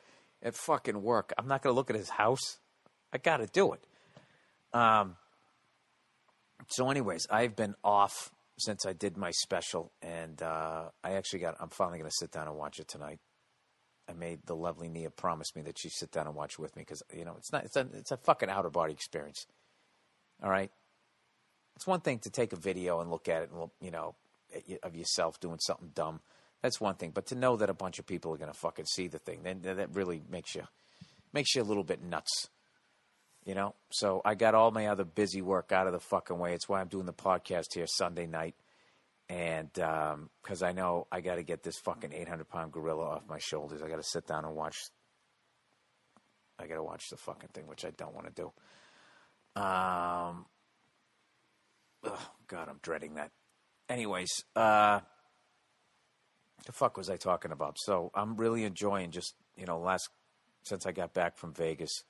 at fucking work, I'm not going to look at his house. I got to do it. So anyways, I've been off since I did my special, and I'm finally going to sit down and watch it tonight. I made the lovely Nia promise me that she'd sit down and watch with me because, you know, it's a fucking outer body experience. All right. It's one thing to take a video and look at it, and you know, of yourself doing something dumb. That's one thing. But to know that a bunch of people are going to fucking see the thing, then that really makes you a little bit nuts, you know? So I got all my other busy work out of the fucking way. It's why I'm doing the podcast here Sunday night. And because I know I got to get this fucking 800-pound gorilla off my shoulders. I got to sit down and watch. I got to watch the fucking thing, which I don't want to do. Oh, God, I'm dreading that. Anyways, the fuck was I talking about? So I'm really enjoying just, you know, since I got back from Vegas,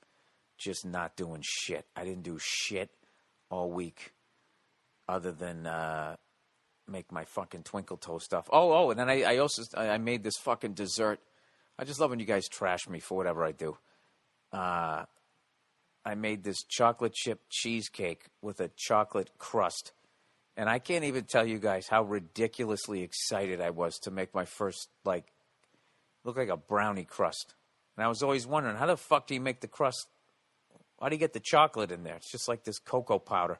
just not doing shit. I didn't do shit all week other than make my fucking Twinkle Toe stuff. Oh, and then I also made this fucking dessert. I just love when you guys trash me for whatever I do. I made this chocolate chip cheesecake with a chocolate crust. And I can't even tell you guys how ridiculously excited I was to make my first, like, look like a brownie crust. And I was always wondering, how the fuck do you make the crust? How do you get the chocolate in there? It's just like this cocoa powder.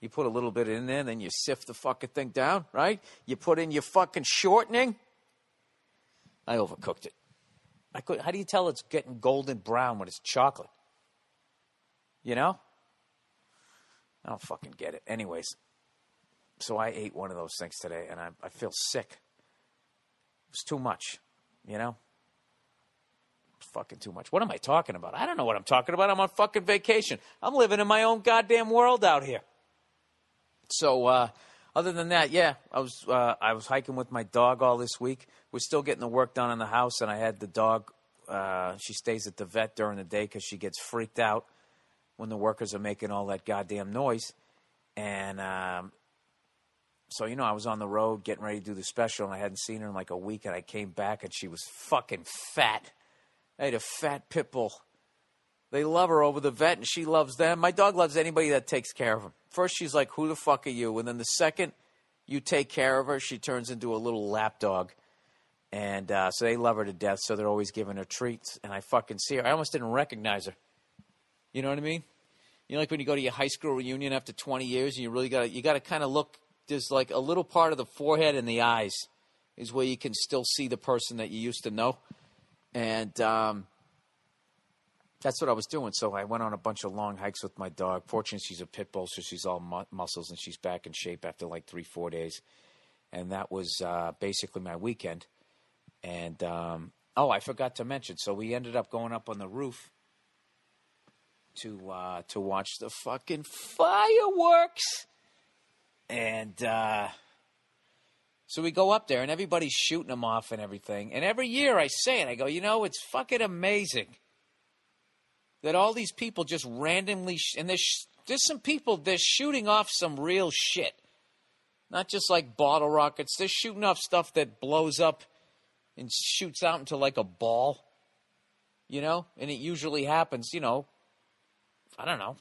You put a little bit in there, and then you sift the fucking thing down, right? You put in your fucking shortening. I overcooked it. How do you tell it's getting golden brown when it's chocolate? You know? I don't fucking get it. Anyways. So I ate one of those things today, and I feel sick. It's too much, you know? It's fucking too much. What am I talking about? I don't know what I'm talking about. I'm on fucking vacation. I'm living in my own goddamn world out here. So other than that, yeah, I was hiking with my dog all this week. We're still getting the work done in the house, and I had the dog. She stays at the vet during the day because she gets freaked out when the workers are making all that goddamn noise. And so, you know, I was on the road getting ready to do the special, and I hadn't seen her in like a week, and I came back, and she was fucking fat. I had a fat pit bull. They love her over the vet, and she loves them. My dog loves anybody that takes care of him. First, she's like, who the fuck are you? And then the second you take care of her, she turns into a little lap dog. And so they love her to death, so they're always giving her treats. And I fucking see her. I almost didn't recognize her. You know what I mean? You know, like when you go to your high school reunion after 20 years, and you really got to kind of look. There's like a little part of the forehead and the eyes is where you can still see the person that you used to know. And that's what I was doing. So I went on a bunch of long hikes with my dog. Fortunately, she's a pit bull, so she's all muscles, and she's back in shape after like 3-4 days. And that was basically my weekend. And, I forgot to mention. So we ended up going up on the roof to watch the fucking fireworks. And so we go up there, and everybody's shooting them off and everything. And every year I say it, I go, you know, it's fucking amazing that all these people just randomly there's some people, they're shooting off some real shit. Not just like bottle rockets. They're shooting off stuff that blows up and shoots out into like a ball, you know? And it usually happens, you know, I don't know.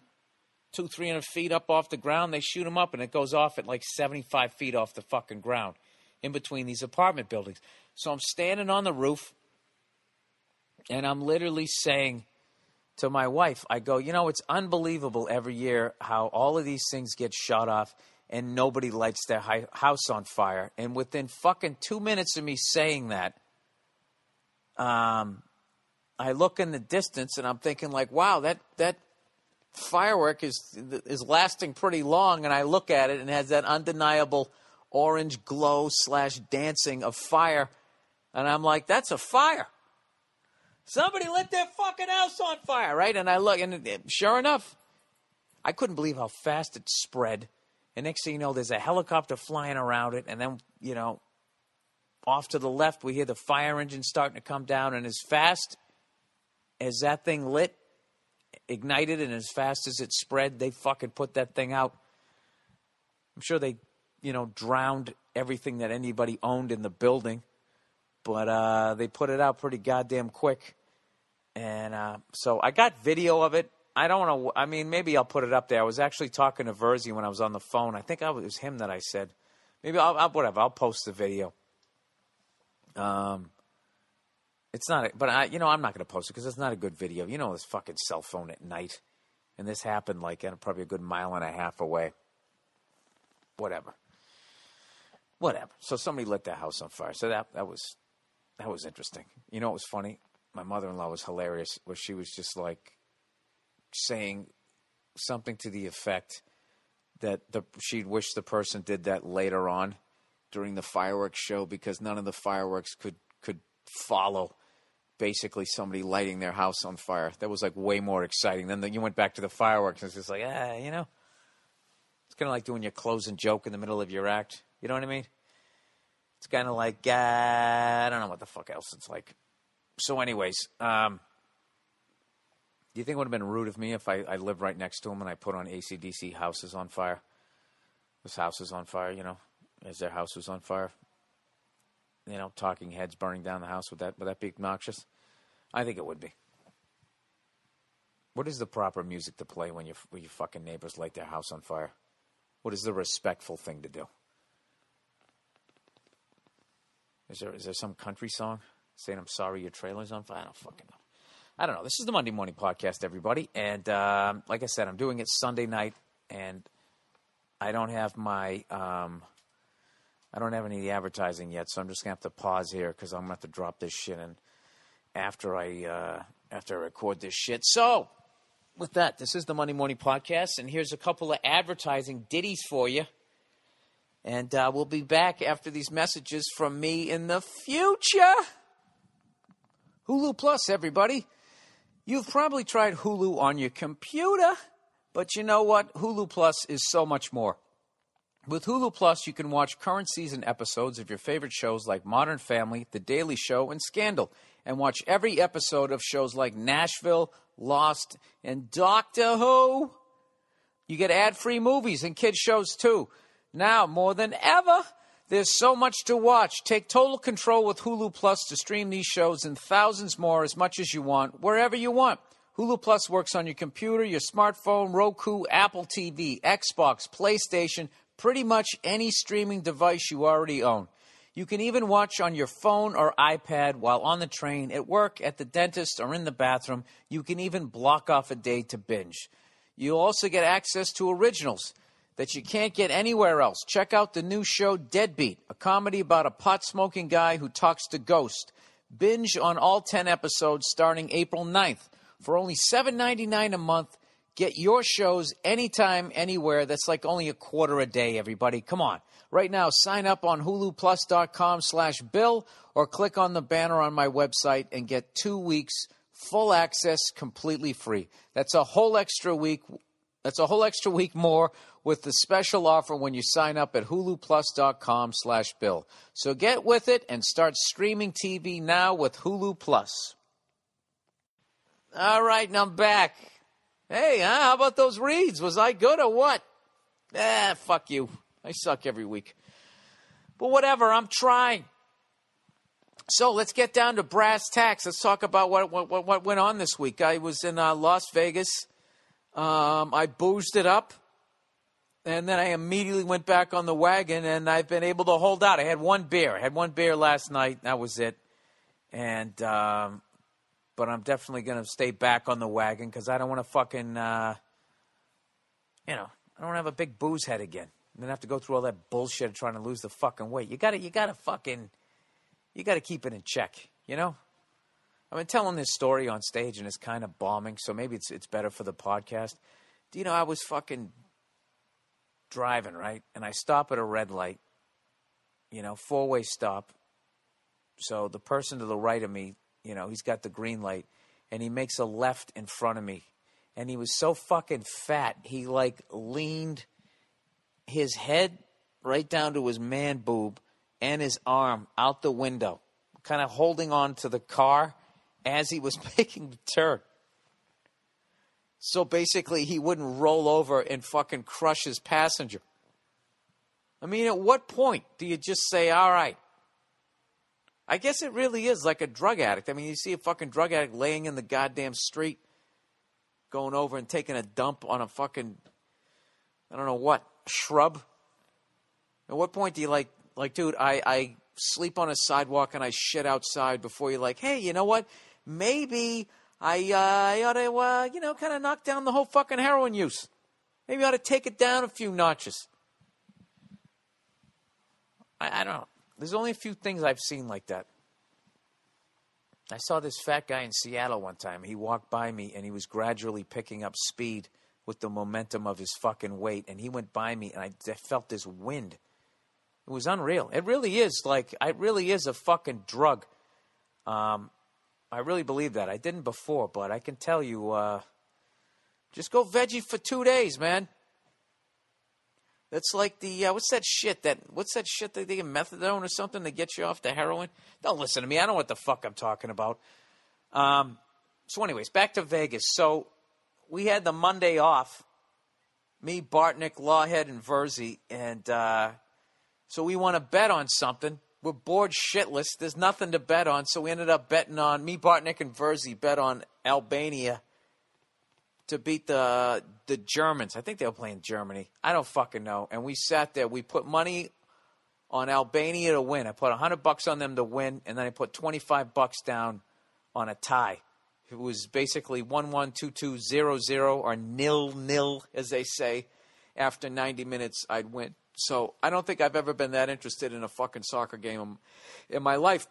200-300 feet up off the ground, they shoot them up, and it goes off at like 75 feet off the fucking ground in between these apartment buildings. So I'm standing on the roof, and I'm literally saying to my wife, I go, you know, it's unbelievable every year how all of these things get shot off and nobody lights their house on fire. And within fucking 2 minutes of me saying that, I look in the distance, and I'm thinking, like, wow, that firework is lasting pretty long. And I look at it, and it has that undeniable orange glow / dancing of fire. And I'm like, that's a fire. Somebody lit their fucking house on fire, right? And I look, and sure enough, I couldn't believe how fast it spread. And next thing you know, there's a helicopter flying around it. And then, you know, off to the left, we hear the fire engine starting to come down. And as fast as that thing lit, ignited, and as fast as it spread, they fucking put that thing out. I'm sure they, you know, drowned everything that anybody owned in the building. But they put it out pretty goddamn quick. And so I got video of it. I don't know. I mean, maybe I'll put it up there. I was actually talking to Verzi when I was on the phone. I think it was him that I said. Maybe whatever. I'll post the video. It's not, but I'm not going to post it because it's not a good video. You know, this fucking cell phone at night. And this happened like probably a good mile and a half away. Whatever. So somebody lit their house on fire. So that was interesting. You know, it was funny. My mother-in-law was hilarious where she was just like, saying something to the effect that she'd wish the person did that later on during the fireworks show because none of the fireworks could follow basically somebody lighting their house on fire. That was like way more exciting. Then you went back to the fireworks and it's just like, you know, it's kind of like doing your closing joke in the middle of your act. You know what I mean? It's kind of like, I don't know what the fuck else it's like. So anyways, do you think it would have been rude of me if I lived right next to him and I put on AC/DC Houses on Fire? This house is on fire, you know, as their house was on fire. You know, Talking Heads burning down the house. Would that be obnoxious? I think it would be. What is the proper music to play when your fucking neighbors light their house on fire? What is the respectful thing to do? Is there some country song saying, I'm sorry your trailer's on fire? I don't fucking know. I don't know. This is the Monday Morning Podcast, everybody. And like I said, I'm doing it Sunday night, and I don't have any advertising yet, so I'm just going to have to pause here because I'm going to have to drop this shit in after I record this shit. So with that, this is the Monday Morning Podcast, and here's a couple of advertising ditties for you. And we'll be back after these messages from me in the future. Hulu Plus, everybody. You've probably tried Hulu on your computer, but you know what? Hulu Plus is so much more. With Hulu Plus, you can watch current season episodes of your favorite shows like Modern Family, The Daily Show, and Scandal, and watch every episode of shows like Nashville, Lost, and Doctor Who. You get ad-free movies and kids' shows, too. Now, more than ever, there's so much to watch. Take total control with Hulu Plus to stream these shows and thousands more as much as you want, wherever you want. Hulu Plus works on your computer, your smartphone, Roku, Apple TV, Xbox, PlayStation, pretty much any streaming device you already own. You can even watch on your phone or iPad while on the train, at work, at the dentist, or in the bathroom. You can even block off a day to binge. You'll also get access to originals that you can't get anywhere else. Check out the new show Deadbeat, a comedy about a pot-smoking guy who talks to ghosts. Binge on all 10 episodes starting April 9th. For only $7.99 a month, get your shows anytime, anywhere. That's like only a quarter a day, everybody. Come on. Right now, sign up on huluplus.com/bill or click on the banner on my website and get 2 weeks full access completely free. That's a whole extra week. That's a whole extra week more with the special offer when you sign up at huluplus.com/bill. So get with it and start streaming TV now with Hulu Plus. All right, and I'm back. Hey, how about those reads? Was I good or what? Fuck you. I suck every week. But whatever, I'm trying. So let's get down to brass tacks. Let's talk about what went on this week. I was in Las Vegas. I boozed it up, and then I immediately went back on the wagon, and I've been able to hold out. I had one beer. Last night. That was it. And but I'm definitely going to stay back on the wagon because I don't want to fucking, I don't want to have a big booze head again. I'm going to have to go through all that bullshit of trying to lose the fucking weight. You got to keep it in check, you know? I've been telling this story on stage, and it's kind of bombing, so maybe it's better for the podcast. Do you know, I was fucking driving, right? And I stop at a red light, you know, four-way stop. So the person to the right of me, you know, he's got the green light, and he makes a left in front of me. And he was so fucking fat, he, like, leaned his head right down to his man boob and his arm out the window, kind of holding on to the car as he was making the turn. So basically, he wouldn't roll over and fucking crush his passenger. I mean, at what point do you just say, all right? I guess it really is like a drug addict. I mean, you see a fucking drug addict laying in the goddamn street, going over and taking a dump on a fucking, I don't know what, shrub. At what point do you like, dude, I sleep on a sidewalk and I shit outside before you're like, hey, you know what? Maybe I ought to, you know, kind of knock down the whole fucking heroin use. Maybe I ought to take it down a few notches. I don't know. There's only a few things I've seen like that. I saw this fat guy in Seattle one time. He walked by me, and he was gradually picking up speed with the momentum of his fucking weight. And he went by me, and I felt this wind. It was unreal. It really is like, it really is a fucking drug. I really believe that. I didn't before, but I can tell you, just go veggie for 2 days, man. That's like the, what's that shit that, they get methadone or something to get you off the heroin? Don't listen to me. I don't know what the fuck I'm talking about. So anyways, back to Vegas. So we had the Monday off, me, Bartnick, Lawhead, and Verzi, and so we want to bet on something. We're bored shitless. There's nothing to bet on, so we ended up betting on, me, Bartnick, and Verzi bet on Albania to beat the Germans. I think they were playing Germany. I don't fucking know. And we sat there. We put money on Albania to win. I put $100 on them to win, and then I put $25 down on a tie. It was basically 1-1, 2-2, 0-0, or 0-0, as they say. After 90 minutes, I'd win. So I don't think I've ever been that interested in a fucking soccer game in my life.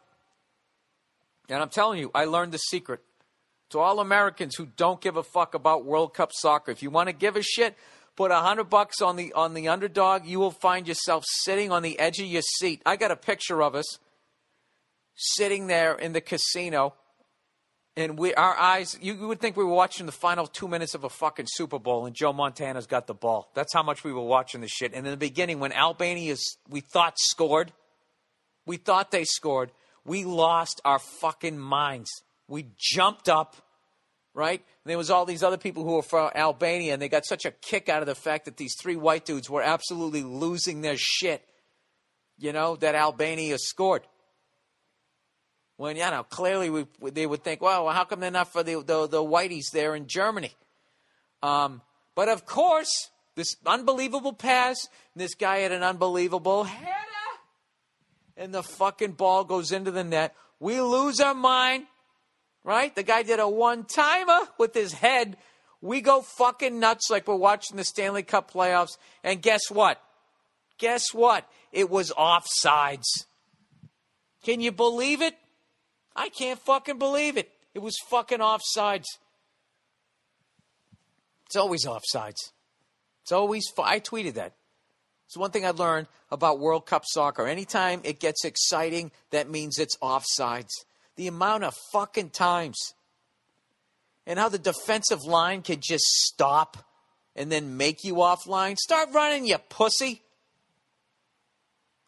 And I'm telling you, I learned the secret. To all Americans who don't give a fuck about World Cup soccer, if you want to give a shit, put $100 on the underdog. You will find yourself sitting on the edge of your seat. I got a picture of us sitting there in the casino, and our eyes, you would think we were watching the final 2 minutes of a fucking Super Bowl, and Joe Montana's got the ball. That's how much we were watching this shit. And in the beginning, when Albania, we thought they scored, we lost our fucking minds. We jumped up, right? And there was all these other people who were from Albania, and they got such a kick out of the fact that these three white dudes were absolutely losing their shit, you know, that Albania scored. When, you know, clearly they would think, well, how come they're not for the whiteys there in Germany? But, of course, this unbelievable pass, this guy had an unbelievable header, and the fucking ball goes into the net. We lose our mind. Right? The guy did a one-timer with his head. We go fucking nuts like we're watching the Stanley Cup playoffs. And guess what? Guess what? It was offsides. Can you believe it? I can't fucking believe it. It was fucking offsides. It's always offsides. It's always I tweeted that. It's one thing I learned about World Cup soccer. Anytime it gets exciting, that means it's offsides. The amount of fucking times. And how the defensive line can just stop and then make you offline. Start running, you pussy.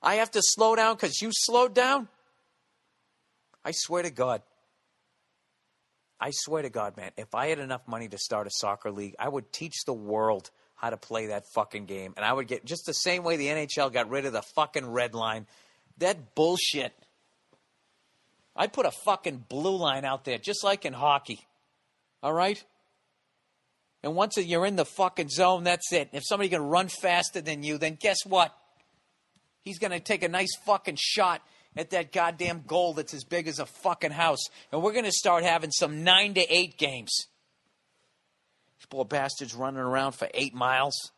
I have to slow down because you slowed down? I swear to God. I swear to God, man. If I had enough money to start a soccer league, I would teach the world how to play that fucking game. And I would get, just the same way the NHL got rid of the fucking red line. That bullshit. I'd put a fucking blue line out there, just like in hockey. All right? And once you're in the fucking zone, that's it. If somebody can run faster than you, then guess what? He's going to take a nice fucking shot at that goddamn goal that's as big as a fucking house. And we're going to start having some 9-to-8 games. These poor bastards running around for 8 miles.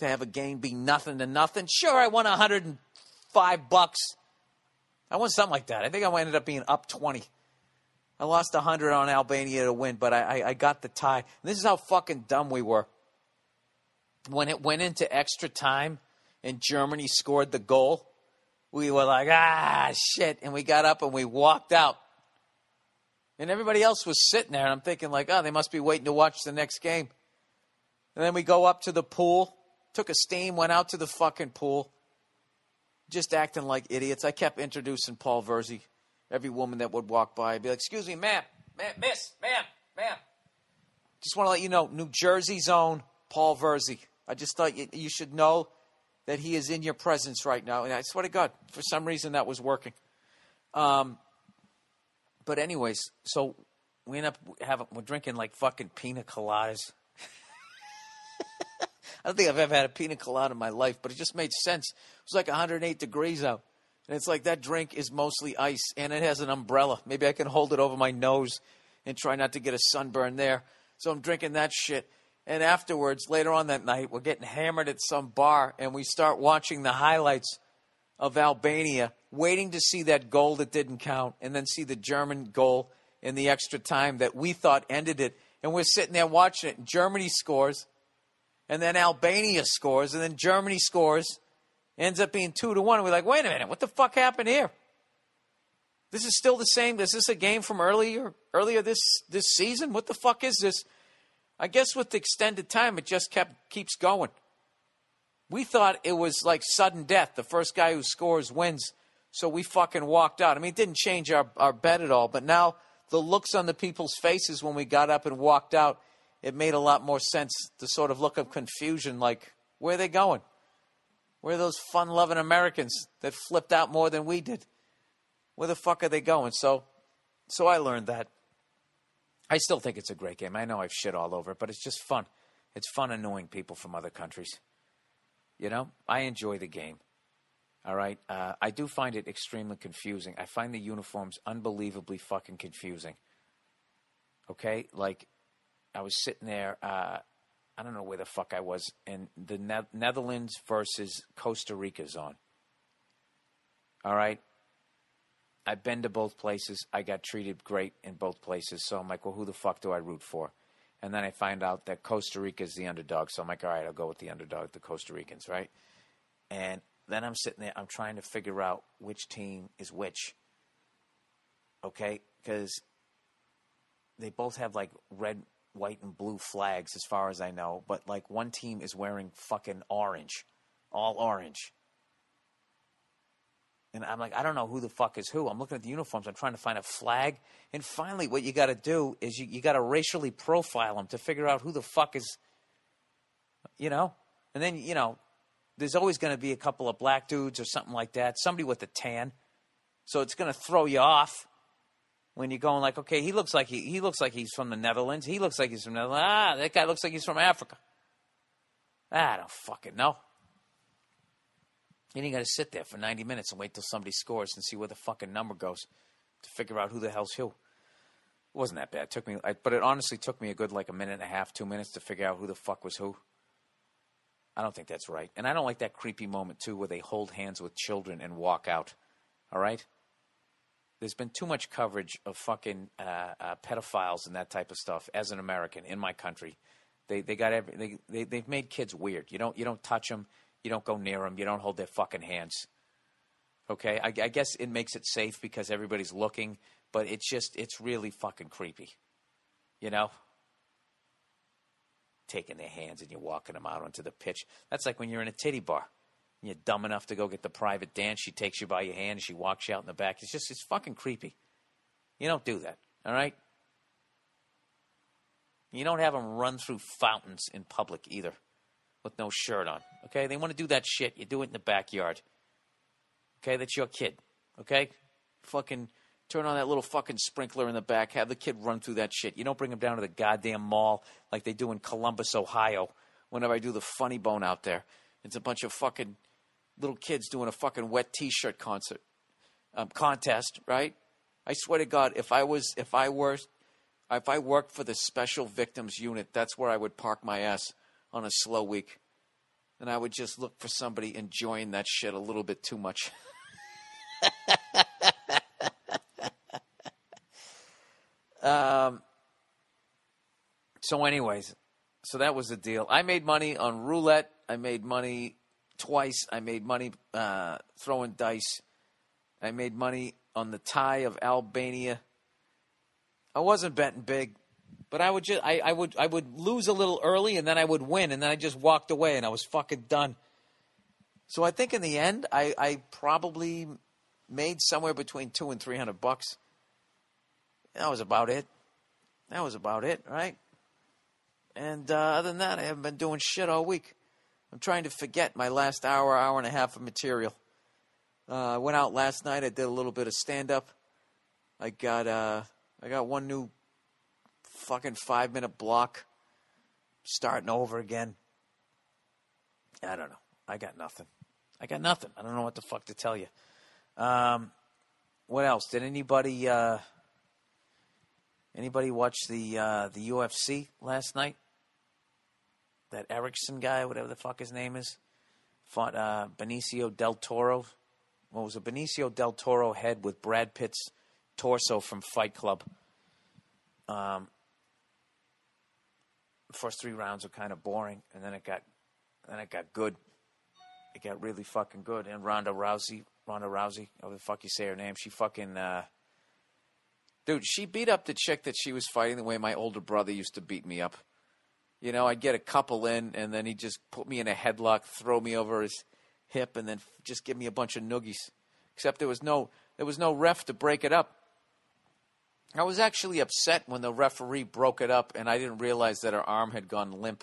To have a game be 0-0. Sure, I won $105. I want something like that. I think I ended up being up 20. I lost 100 on Albania to win, but I got the tie. And this is how fucking dumb we were. When it went into extra time and Germany scored the goal, we were like, ah, shit. And we got up and we walked out. And everybody else was sitting there, and I'm thinking like, oh, they must be waiting to watch the next game. And then we go up to the pool, took a steam, went out to the fucking pool, just acting like idiots. I kept introducing Paul Verzi. Every woman that would walk by, I'd be like, excuse me, ma'am. Just want to let you know, New Jersey's own Paul Verzi. I just thought you should know that he is in your presence right now. And I swear to God, for some reason that was working. But anyways, so we end up we're drinking like fucking pina coladas. I don't think I've ever had a pina colada in my life, but it just made sense. It was like 108 degrees out. And it's like that drink is mostly ice, and it has an umbrella. Maybe I can hold it over my nose and try not to get a sunburn there. So I'm drinking that shit. And afterwards, later on that night, we're getting hammered at some bar, and we start watching the highlights of Albania, waiting to see that goal that didn't count, and then see the German goal in the extra time that we thought ended it. And we're sitting there watching it. Germany scores, and then Albania scores, and then Germany scores. Ends up being 2-1. And we're like, wait a minute, what the fuck happened here? This is still the same. Is this a game from earlier this season? What the fuck is this? I guess with the extended time, it just keeps going. We thought it was like sudden death. The first guy who scores wins. So we fucking walked out. I mean, it didn't change our bet at all. But now the looks on the people's faces when we got up and walked out, it made a lot more sense. The sort of look of confusion, like, where are they going? We're those fun-loving Americans that flipped out more than we did. Where the fuck are they going? So I learned that. I still think it's a great game. I know I've shit all over it, but it's just fun. It's fun annoying people from other countries. You know, I enjoy the game. All right? I do find it extremely confusing. I find the uniforms unbelievably fucking confusing. Okay? Like, I was sitting there... I don't know where the fuck I was, and the Netherlands versus Costa Rica's on. All right? I've been to both places. I got treated great in both places, so I'm like, well, who the fuck do I root for? And then I find out that Costa Rica is the underdog, so I'm like, all right, I'll go with the underdog, the Costa Ricans, right? And then I'm sitting there. I'm trying to figure out which team is which, okay? Because they both have, like, red... white and blue flags as far as I know, but like one team is wearing fucking orange, all orange. And I'm like, I don't know who the fuck is who. I'm looking at the uniforms. I'm trying to find a flag. And finally, what you got to do is you got to racially profile them to figure out who the fuck is, you know? And then, you know, there's always going to be a couple of black dudes or something like that, somebody with a tan. So it's going to throw you off. When you're going like, okay, he looks like he's from the Netherlands. He looks like he's from the Netherlands. Ah, that guy looks like he's from Africa. I don't fucking know. And you got to sit there for 90 minutes and wait till somebody scores and see where the fucking number goes to figure out who the hell's who. It wasn't that bad. It took me, but it honestly took me a good like a minute and a half, 2 minutes to figure out who the fuck was who. I don't think that's right. And I don't like that creepy moment too where they hold hands with children and walk out. All right? There's been too much coverage of fucking pedophiles and that type of stuff. As an American in my country, they've made kids weird. You don't touch them, you don't go near them, you don't hold their fucking hands. Okay, I guess it makes it safe because everybody's looking, but it's really fucking creepy. You know, taking their hands and you're walking them out onto the pitch. That's like when you're in a titty bar. You're dumb enough to go get the private dance. She takes you by your hand. She walks you out in the back. It's fucking creepy. You don't do that, all right? You don't have them run through fountains in public either with no shirt on, okay? They want to do that shit. You do it in the backyard, okay? That's your kid, okay? Fucking turn on that little fucking sprinkler in the back. Have the kid run through that shit. You don't bring them down to the goddamn mall like they do in Columbus, Ohio, whenever I do the funny bone out there. It's a bunch of fucking... little kids doing a fucking wet T-shirt concert contest, right? I swear to God, if I worked for the Special Victims Unit, that's where I would park my ass on a slow week, and I would just look for somebody enjoying that shit a little bit too much. So anyways, so that was the deal. I made money on roulette. I made money twice. I made money throwing dice. I made money on the tie of Albania. I wasn't betting big, but I would just I would lose a little early, and then I would win, and then I just walked away, and I was fucking done. So I think in the end, I probably made somewhere between $200 and $300. That was about it. That was about it, right? And other than that, I haven't been doing shit all week. I'm trying to forget my last hour, hour and a half of material. I went out last night. I did a little bit of stand-up. I got one new fucking 5-minute block. Starting over again. I don't know. I got nothing. I don't know what the fuck to tell you. What else? Did anybody watch the UFC last night? That Erickson guy, whatever the fuck his name is, fought Benicio Del Toro. Well, it was a Benicio Del Toro head with Brad Pitt's torso from Fight Club. First three rounds were kind of boring, and then it got good. It got really fucking good. And Ronda Rousey, however the fuck you say her name, she fucking, dude, she beat up the chick that she was fighting the way my older brother used to beat me up. You know, I'd get a couple in, and then he'd just put me in a headlock, throw me over his hip, and then just give me a bunch of noogies. Except there was no ref to break it up. I was actually upset when the referee broke it up, and I didn't realize that her arm had gone limp.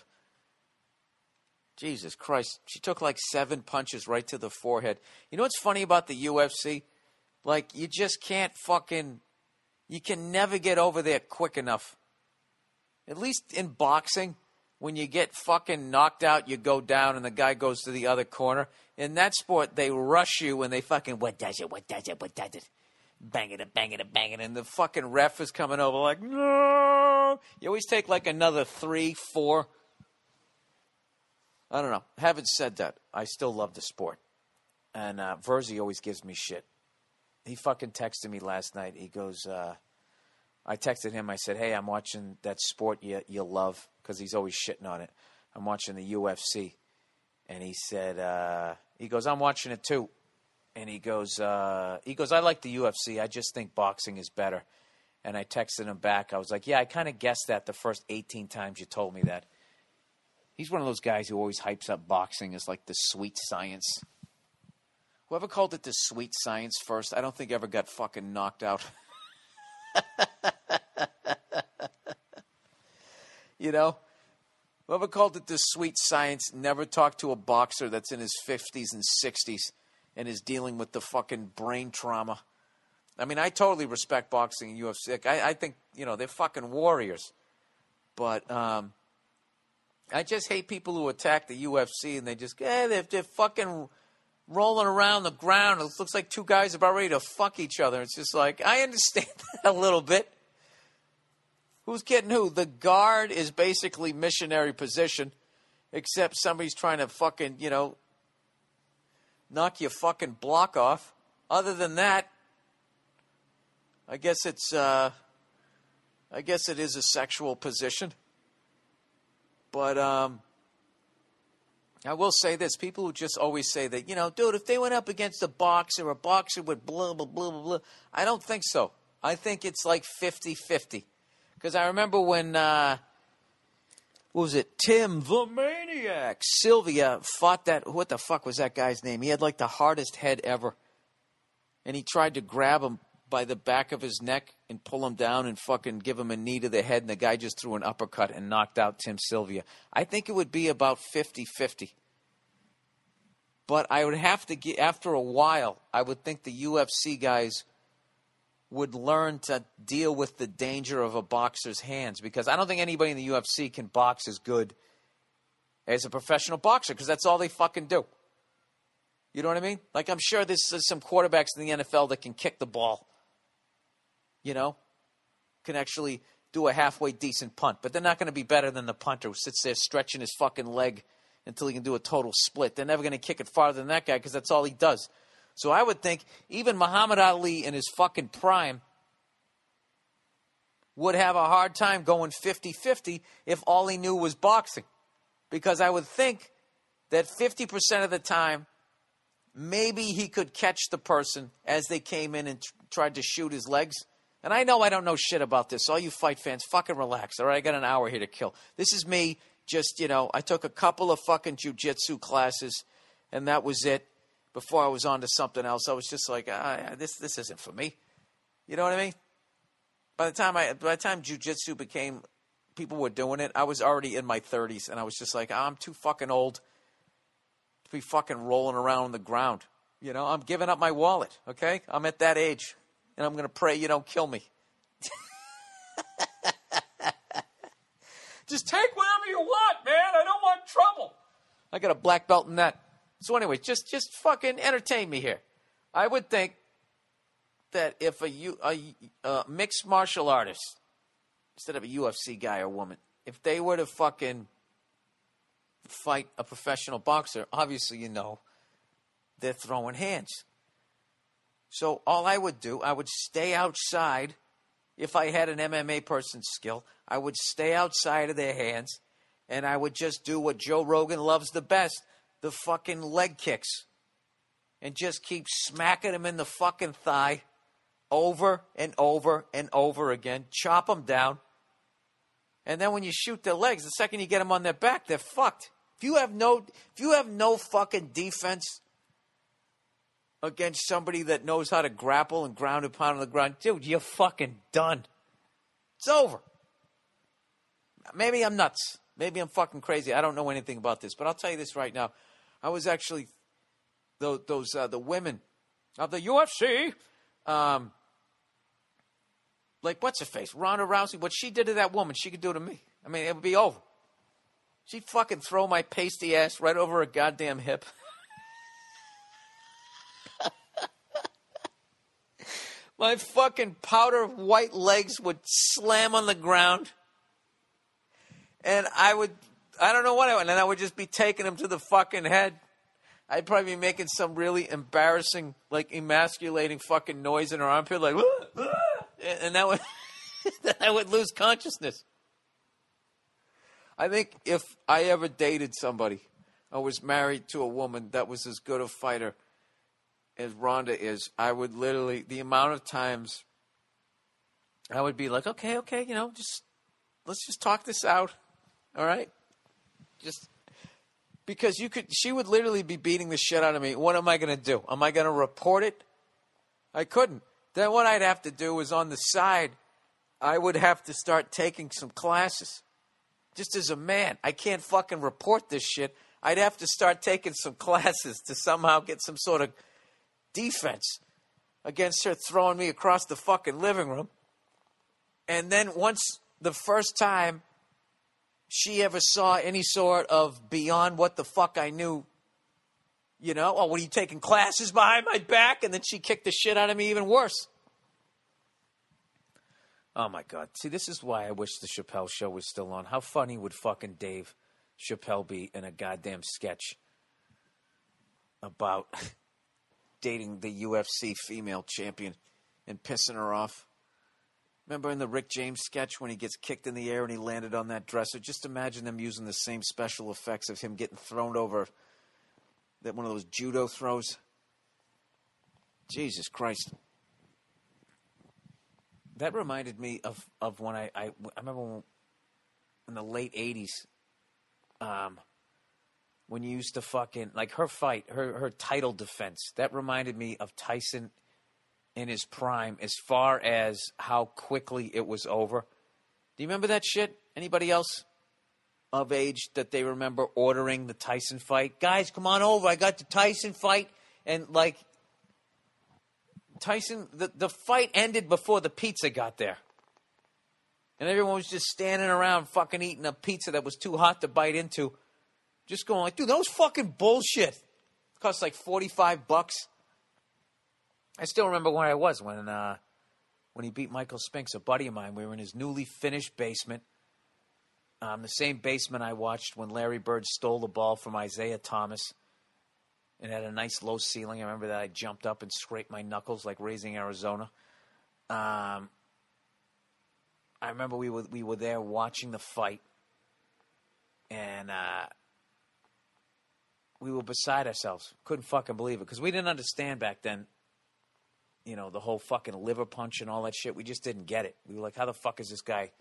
Jesus Christ. She took like 7 punches right to the forehead. You know what's funny about the UFC? Like, you just can't fucking... You can never get over there quick enough. At least in boxing, when you get fucking knocked out, you go down and the guy goes to the other corner. In that sport, they rush you and they fucking, what does it? Bang it. And the fucking ref is coming over like, no. You always take like another 3, 4... I don't know. Having said that, I still love the sport. And Verzi always gives me shit. He fucking texted me last night. He goes, I texted him. I said, hey, I'm watching that sport you love, because he's always shitting on it. I'm watching the UFC. And he said, he goes, I'm watching it too. And he goes, I like the UFC. I just think boxing is better. And I texted him back. I was like, yeah, I kind of guessed that the first 18 times you told me that. He's one of those guys who always hypes up boxing as like the sweet science. Whoever called it the sweet science first, I don't think ever got fucking knocked out. You know? Whoever called it the sweet science never talked to a boxer that's in his 50s and 60s and is dealing with the fucking brain trauma. I mean, I totally respect boxing and UFC. I think, you know, they're fucking warriors. But, I just hate people who attack the UFC and they just, they're fucking rolling around the ground. It looks like two guys about ready to fuck each other. It's just like, I understand that a little bit. Who's getting who? The guard is basically missionary position, except somebody's trying to fucking, you know, knock your fucking block off. Other than that, I guess it is a sexual position. But I will say this. People who just always say that, you know, dude, if they went up against a boxer would blah, blah, blah, blah, blah. I don't think so. I think it's like 50-50. Because I remember when, what was it? Tim the Maniac Sylvia fought that. What the fuck was that guy's name? He had like the hardest head ever. And he tried to grab him by the back of his neck and pull him down and fucking give him a knee to the head, and the guy just threw an uppercut and knocked out Tim Sylvia. I think it would be about 50-50. But I would have to get, after a while, I would think the UFC guys would learn to deal with the danger of a boxer's hands, because I don't think anybody in the UFC can box as good as a professional boxer, because that's all they fucking do. You know what I mean? Like, I'm sure there's some quarterbacks in the NFL that can kick the ball. You know, can actually do a halfway decent punt. But they're not going to be better than the punter who sits there stretching his fucking leg until he can do a total split. They're never going to kick it farther than that guy because that's all he does. So I would think even Muhammad Ali in his fucking prime would have a hard time going 50-50 if all he knew was boxing. Because I would think that 50% of the time, maybe he could catch the person as they came in and tried to shoot his legs. And I know I don't know shit about this. All you fight fans, fucking relax. All right, I got an hour here to kill. This is me just, you know, I took a couple of fucking jiu-jitsu classes, and that was it. Before I was on to something else, I was just like, this isn't for me. You know what I mean? By the time jiu-jitsu became, people were doing it, I was already in my 30s, and I was just like, I'm too fucking old to be fucking rolling around on the ground. You know, I'm giving up my wallet, okay? I'm at that age. And I'm going to pray you don't kill me. Just take whatever you want, man. I don't want trouble. I got a black belt in that. So anyway, just fucking entertain me here. I would think that if a mixed martial artist, instead of a UFC guy or woman, if they were to fucking fight a professional boxer, obviously you know they're throwing hands. So all I would do, I would stay outside. If I had an MMA person's skill, I would stay outside of their hands, and I would just do what Joe Rogan loves the best, the fucking leg kicks, and just keep smacking them in the fucking thigh over and over and over again, chop them down, and then when you shoot their legs, the second you get them on their back, they're fucked. If you have no fucking defense against somebody that knows how to grapple and ground and pound on the ground, dude, you're fucking done. It's over. Maybe I'm nuts. Maybe I'm fucking crazy. I don't know anything about this, but I'll tell you this right now. I was actually, the women of the UFC, like what's-her-face, Ronda Rousey, what she did to that woman, she could do to me. I mean, it would be over. She'd fucking throw my pasty ass right over her goddamn hip. My fucking powder white legs would slam on the ground. And I don't know what I would, and I would just be taking them to the fucking head. I'd probably be making some really embarrassing, like emasculating fucking noise in her armpit, like, and that would, I would lose consciousness. I think if I ever dated somebody or was married to a woman that was as good a fighter as Rhonda is, I would literally, the amount of times I would be like, okay, you know, just, let's just talk this out, all right? Just, because she would literally be beating the shit out of me. What am I going to do? Am I going to report it? I couldn't. Then what I'd have to do is on the side, I would have to start taking some classes. Just as a man, I can't fucking report this shit. I'd have to start taking some classes to somehow get some sort of defense against her throwing me across the fucking living room. And then once the first time she ever saw any sort of beyond what the fuck I knew, you know, oh, what are you taking classes behind my back? And then she kicked the shit out of me even worse. Oh my God. See, this is why I wish the Chappelle Show was still on. How funny would fucking Dave Chappelle be in a goddamn sketch about dating the UFC female champion and pissing her off. Remember in the Rick James sketch when he gets kicked in the air and he landed on that dresser? Just imagine them using the same special effects of him getting thrown over that one of those judo throws. Jesus Christ. That reminded me of when I remember when, in the late 80s, when you used to fucking, like her fight, her title defense, that reminded me of Tyson in his prime as far as how quickly it was over. Do you remember that shit? Anybody else of age that they remember ordering the Tyson fight? Guys, come on over. I got the Tyson fight. And like Tyson, the fight ended before the pizza got there. And everyone was just standing around fucking eating a pizza that was too hot to bite into. Just going like, dude, that was fucking bullshit. It cost like $45. I still remember where I was when he beat Michael Spinks, a buddy of mine. We were in his newly finished basement, the same basement I watched when Larry Bird stole the ball from Isaiah Thomas. It had a nice low ceiling. I remember that I jumped up and scraped my knuckles like Raising Arizona. I remember we were there watching the fight, and we were beside ourselves. Couldn't fucking believe it, because we didn't understand back then, you know, the whole fucking liver punch and all that shit. We just didn't get it. We were like, how the fuck is this guy?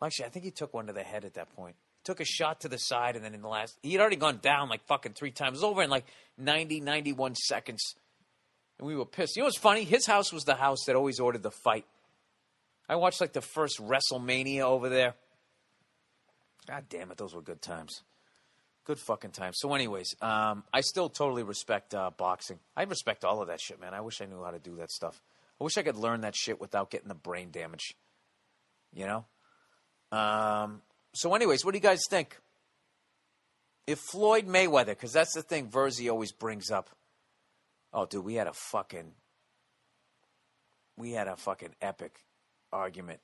Well, actually, I think he took one to the head at that point. Took a shot to the side, and then in the last, he had already gone down like fucking 3 times. It was over in like 90, 91 seconds. And we were pissed. You know what's funny? His house was the house that always ordered the fight. I watched like the first WrestleMania over there. God damn it, those were good times. Good fucking times. So anyways, I still totally respect boxing. I respect all of that shit, man. I wish I knew how to do that stuff. I wish I could learn that shit without getting the brain damage. You know? So anyways, what do you guys think? If Floyd Mayweather, because that's the thing Verzi always brings up. Oh, dude, we had a fucking epic argument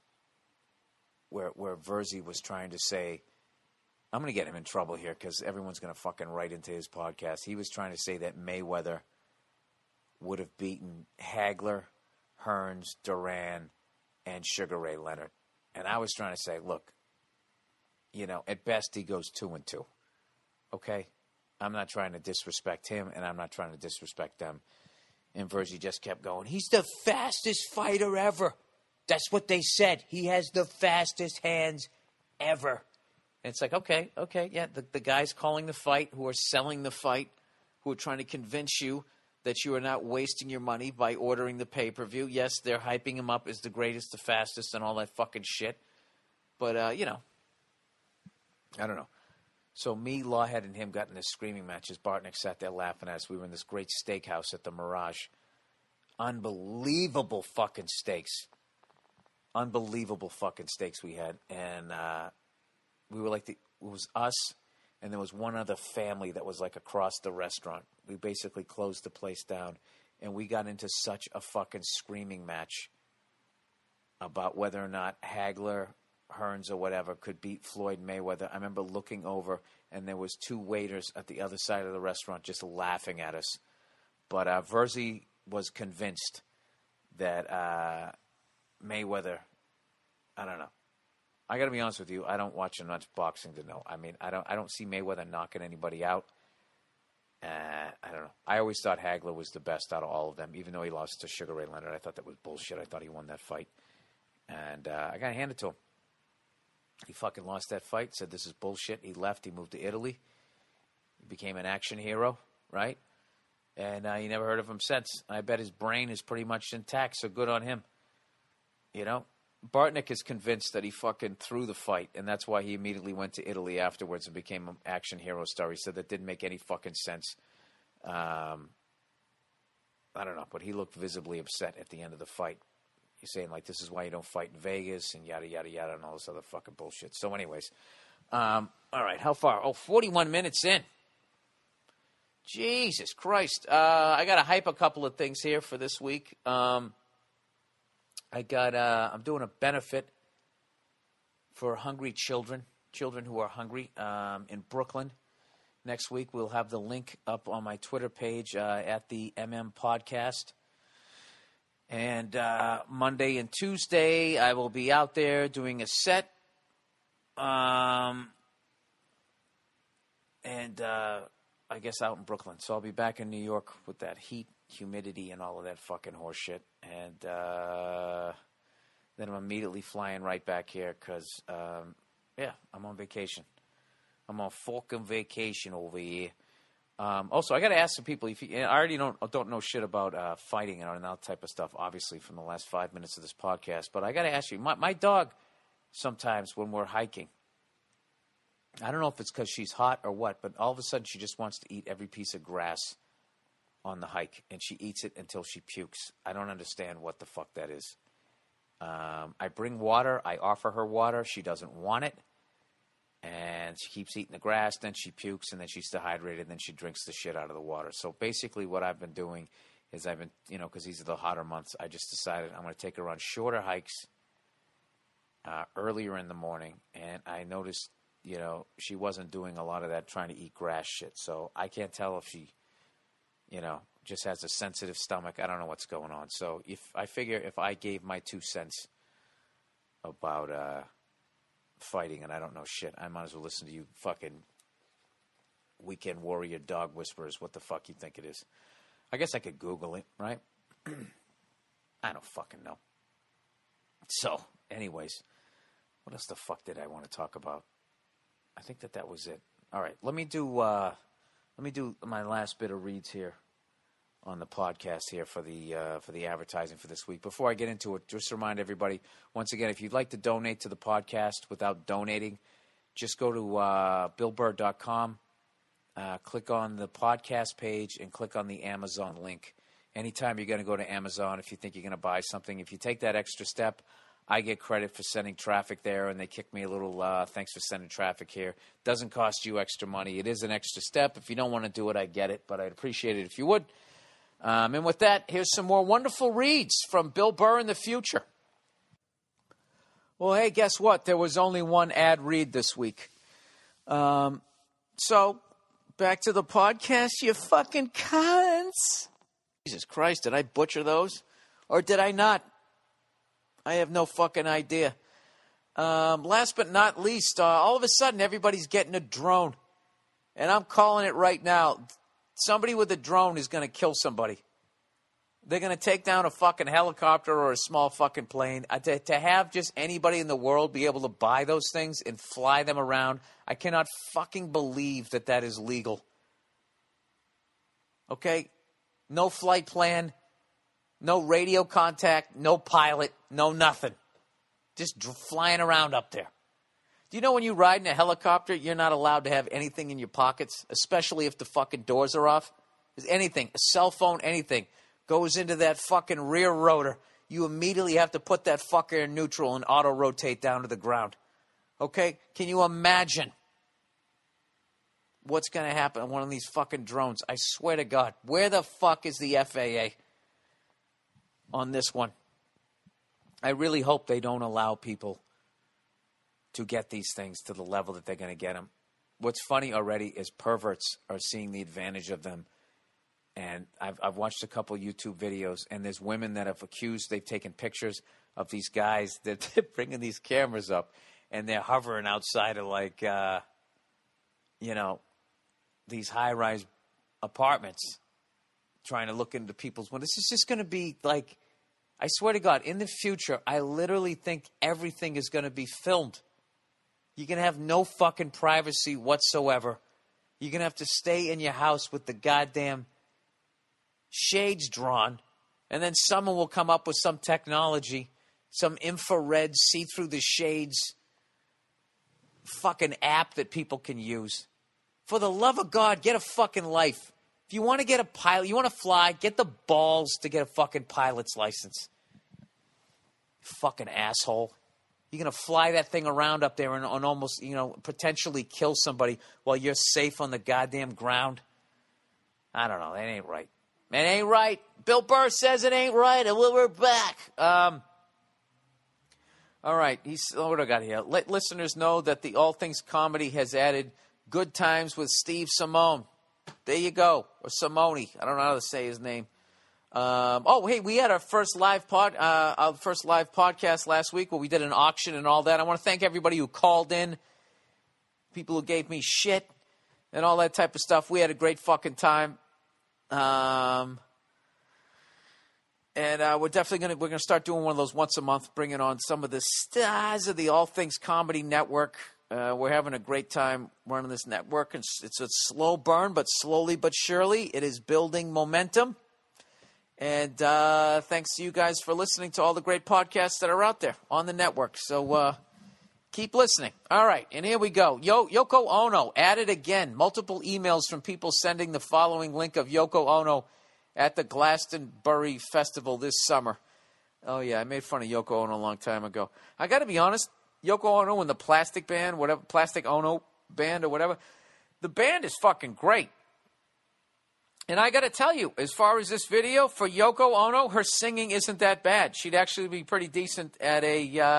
where Verzi was trying to say, I'm going to get him in trouble here because everyone's going to fucking write into his podcast. He was trying to say that Mayweather would have beaten Hagler, Hearns, Duran, and Sugar Ray Leonard. And I was trying to say, look, you know, at best he goes 2-2. Okay? I'm not trying to disrespect him, and I'm not trying to disrespect them. And Verzi just kept going, he's the fastest fighter ever. That's what they said. He has the fastest hands ever. And it's like, okay, yeah, the guys calling the fight, who are selling the fight, who are trying to convince you that you are not wasting your money by ordering the pay-per-view. Yes, they're hyping him up as the greatest, the fastest, and all that fucking shit. But, you know, I don't know. So me, Lawhead, and him got in this screaming match as Bartnick sat there laughing at us. We were in this great steakhouse at the Mirage. Unbelievable fucking steaks. Unbelievable fucking steaks we had. And we were like, it was us, and there was one other family that was like across the restaurant. We basically closed the place down, and we got into such a fucking screaming match about whether or not Hagler, Hearns, or whatever could beat Floyd Mayweather. I remember looking over, and there was 2 waiters at the other side of the restaurant just laughing at us. But Verzi was convinced that Mayweather, I don't know. I got to be honest with you. I don't watch enough boxing to know. I mean, I don't see Mayweather knocking anybody out. I don't know. I always thought Hagler was the best out of all of them, even though he lost to Sugar Ray Leonard. I thought that was bullshit. I thought he won that fight. And I got to hand it to him. He fucking lost that fight, said this is bullshit. He left. He moved to Italy. He became an action hero, right? And you never heard of him since. I bet his brain is pretty much intact, so good on him. You know? Bartnick is convinced that he fucking threw the fight, and that's why he immediately went to Italy afterwards and became an action hero star. He said that didn't make any fucking sense. I don't know, but he looked visibly upset at the end of the fight. He's saying, like, this is why you don't fight in Vegas and yada, yada, yada, and all this other fucking bullshit. So anyways, all right, how far? Oh, 41 minutes in. Jesus Christ. I got to hype a couple of things here for this week. I got, I'm doing a benefit for hungry children who are hungry in Brooklyn. Next week, we'll have the link up on my Twitter page at the MM Podcast. And Monday and Tuesday, I will be out there doing a set. I guess out in Brooklyn. So I'll be back in New York with that heat, humidity, and all of that fucking horse shit. And then I'm immediately flying right back here because, yeah, I'm on vacation. I'm on fucking vacation over here. Also, I got to ask some people. I already don't know shit about fighting and all that type of stuff, obviously, from the last 5 minutes of this podcast. But I got to ask you, my dog sometimes when we're hiking, I don't know if it's because she's hot or what, but all of a sudden she just wants to eat every piece of grass on the hike, and she eats it until she pukes. I don't understand what the fuck that is. I bring water. I offer her water. She doesn't want it. And she keeps eating the grass, then she pukes, and then she's dehydrated, and then she drinks the shit out of the water. So basically what I've been doing is I've been, you know, because these are the hotter months, I just decided I'm going to take her on shorter hikes earlier in the morning. And I noticed, you know, she wasn't doing a lot of that trying to eat grass shit. So I can't tell if she, you know, just has a sensitive stomach. I don't know what's going on. So if I figure if I gave my 2 cents about fighting, and I don't know shit. I might as well listen to you fucking weekend warrior dog whisperers. What the fuck you think it is? I guess I could Google it, right? I don't fucking know. So, anyways, what else the fuck did I want to talk about? I think that was it. All right, let me do my last bit of reads here on the podcast here for the advertising for this week. Before I get into it, just remind everybody once again, if you'd like to donate to the podcast without donating, just go to BillBurr.com, click on the podcast page, and click on the Amazon link. Anytime you're going to go to Amazon, if you think you're going to buy something, if you take that extra step, I get credit for sending traffic there, and they kick me a little thanks for sending traffic here. Doesn't cost you extra money. It is an extra step. If you don't want to do it, I get it, but I'd appreciate it if you would. And with that, here's some more wonderful reads from Bill Burr in the future. Well, hey, guess what? There was only one ad read this week. So back to the podcast, you fucking cunts. Jesus Christ, did I butcher those? Or did I not? I have no fucking idea. Last but not least, all of a sudden everybody's getting a drone. And I'm calling it right now. Somebody with a drone is going to kill somebody. They're going to take down a fucking helicopter or a small fucking plane. To have just anybody in the world be able to buy those things and fly them around, I cannot fucking believe that that is legal. Okay? No flight plan. No radio contact, no pilot, no nothing. Just flying around up there. Do you know when you ride in a helicopter, you're not allowed to have anything in your pockets, especially if the fucking doors are off? There's anything, a cell phone, anything, goes into that fucking rear rotor. You immediately have to put that fucker in neutral and auto-rotate down to the ground. Okay? Can you imagine what's going to happen on one of these fucking drones? I swear to God, where the fuck is the FAA? On this one, I really hope they don't allow people to get these things to the level that they're going to get them. What's funny already is perverts are seeing the advantage of them. And I've watched a couple YouTube videos, and there's women that have accused they've taken pictures of these guys that they're bringing these cameras up, and they're hovering outside of like, these high-rise apartments trying to look into people's windows. This is just going to be like... I swear to God, in the future, I literally think everything is going to be filmed. You're going to have no fucking privacy whatsoever. You're going to have to stay in your house with the goddamn shades drawn, and then someone will come up with some technology, some infrared, see-through the shades fucking app that people can use. For the love of God, get a fucking life. If you want to get a pilot, you want to fly, get the balls to get a fucking pilot's license. You fucking asshole. You're going to fly that thing around up there and almost, potentially kill somebody while you're safe on the goddamn ground. I don't know. That ain't right. It ain't right. Bill Burr says it ain't right, and we're back. All right. What do I got here? Let listeners know that the All Things Comedy has added Good Times with Steve Simone. There you go. Or Simone. I don't know how to say his name. Hey, we had our first live podcast last week where we did an auction and all that. I want to thank everybody who called in, people who gave me shit and all that type of stuff. We had a great fucking time. And we're definitely going to start doing one of those once a month, bringing on some of the stars of the All Things Comedy Network. We're having a great time running this network. It's a slow burn, but slowly but surely it is building momentum. And thanks to you guys for listening to all the great podcasts that are out there on the network. So keep listening. All right, and here we go. Yoko Ono added again. Multiple emails from people sending the following link of Yoko Ono at the Glastonbury Festival this summer. Oh, yeah, I made fun of Yoko Ono a long time ago. I got to be honest. Yoko Ono and the Plastic Ono Band or whatever. The band is fucking great. And I got to tell you, as far as this video, for Yoko Ono, her singing isn't that bad. She'd actually be pretty decent at a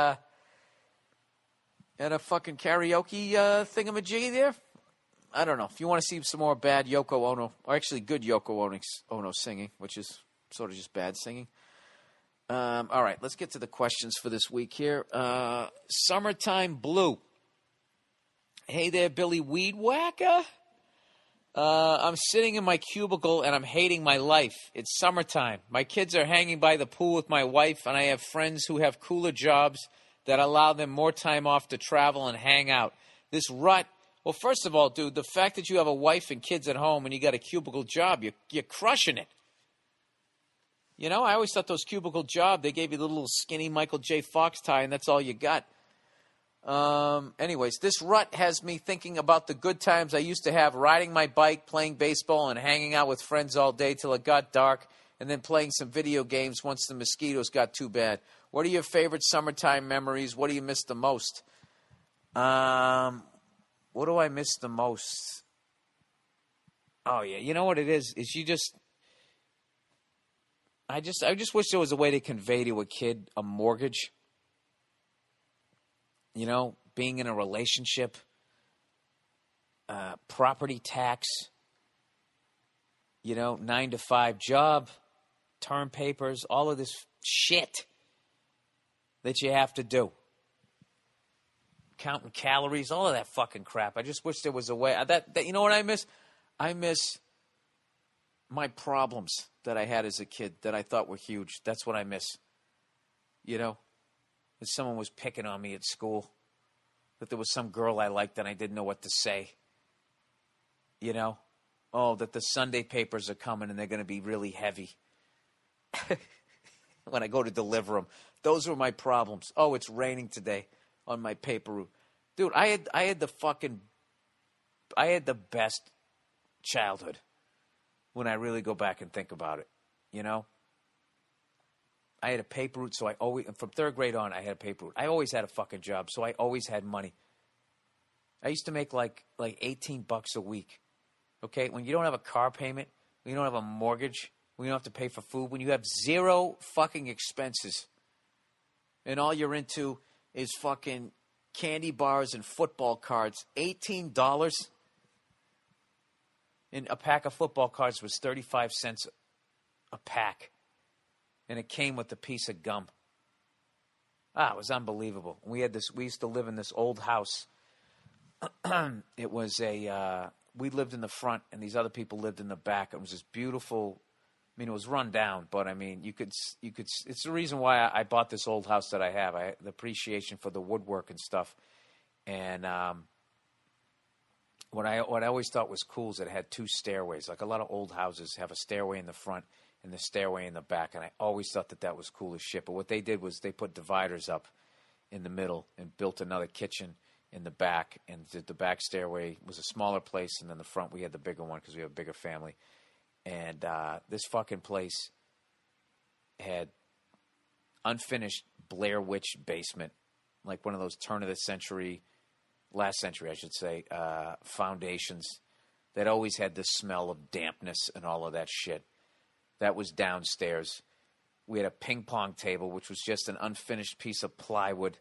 fucking karaoke thingamajiggy there. I don't know. If you want to see some more bad Yoko Ono, or actually good Yoko Ono singing, which is sort of just bad singing, All right, let's get to the questions for this week here. Summertime Blue. Hey there, Billy Weed Whacker. I'm sitting in my cubicle and I'm hating my life. It's summertime. My kids are hanging by the pool with my wife, and I have friends who have cooler jobs that allow them more time off to travel and hang out. This rut. Well, first of all, dude, the fact that you have a wife and kids at home and you got a cubicle job, you're crushing it. You know, I always thought those cubicle jobs, they gave you the little skinny Michael J. Fox tie, and that's all you got. Anyways, this rut has me thinking about the good times I used to have riding my bike, playing baseball, and hanging out with friends all day till it got dark, and then playing some video games once the mosquitoes got too bad. What are your favorite summertime memories? What do you miss the most? What do I miss the most? Oh, yeah. You know what it is? Is you just... I just wish there was a way to convey to a kid a mortgage. You know, being in a relationship, property tax, you know, 9-to-5 job, term papers, all of this shit that you have to do. Counting calories, all of that fucking crap. I just wish there was a way. That you know what I miss? I miss my problems that I had as a kid that I thought were huge. That's what I miss. You know? That someone was picking on me at school. That there was some girl I liked and I didn't know what to say. You know? Oh, that the Sunday papers are coming and they're going to be really heavy. When I go to deliver them. Those were my problems. Oh, it's raining today on my paper route. Dude, I had the best childhood. When I really go back and think about it, you know, I had a paper route, so I always, from third grade on, I had a paper route. I always had a fucking job, so I always had money. I used to make like $18 a week. Okay, when you don't have a car payment, when you don't have a mortgage, when you don't have to pay for food, when you have zero fucking expenses, and all you're into is fucking candy bars and football cards, $18. And a pack of football cards was 35 cents a pack. And it came with a piece of gum. Ah, it was unbelievable. We used to live in this old house. It was we lived in the front and these other people lived in the back. It was this beautiful, I mean, it was run down, but I mean, you could, it's the reason why I bought this old house that I have. I the appreciation for the woodwork and stuff. And, What I always thought was cool is that it had two stairways. Like a lot of old houses have a stairway in the front and the stairway in the back. And I always thought that was cool as shit. But what they did was they put dividers up in the middle and built another kitchen in the back. And the back stairway was a smaller place. And then the front, we had the bigger one because we have a bigger family. And this fucking place had unfinished Blair Witch basement. Like one of those turn of the century... last century, I should say, foundations that always had the smell of dampness and all of that shit. That was downstairs. We had a ping pong table, which was just an unfinished piece of plywood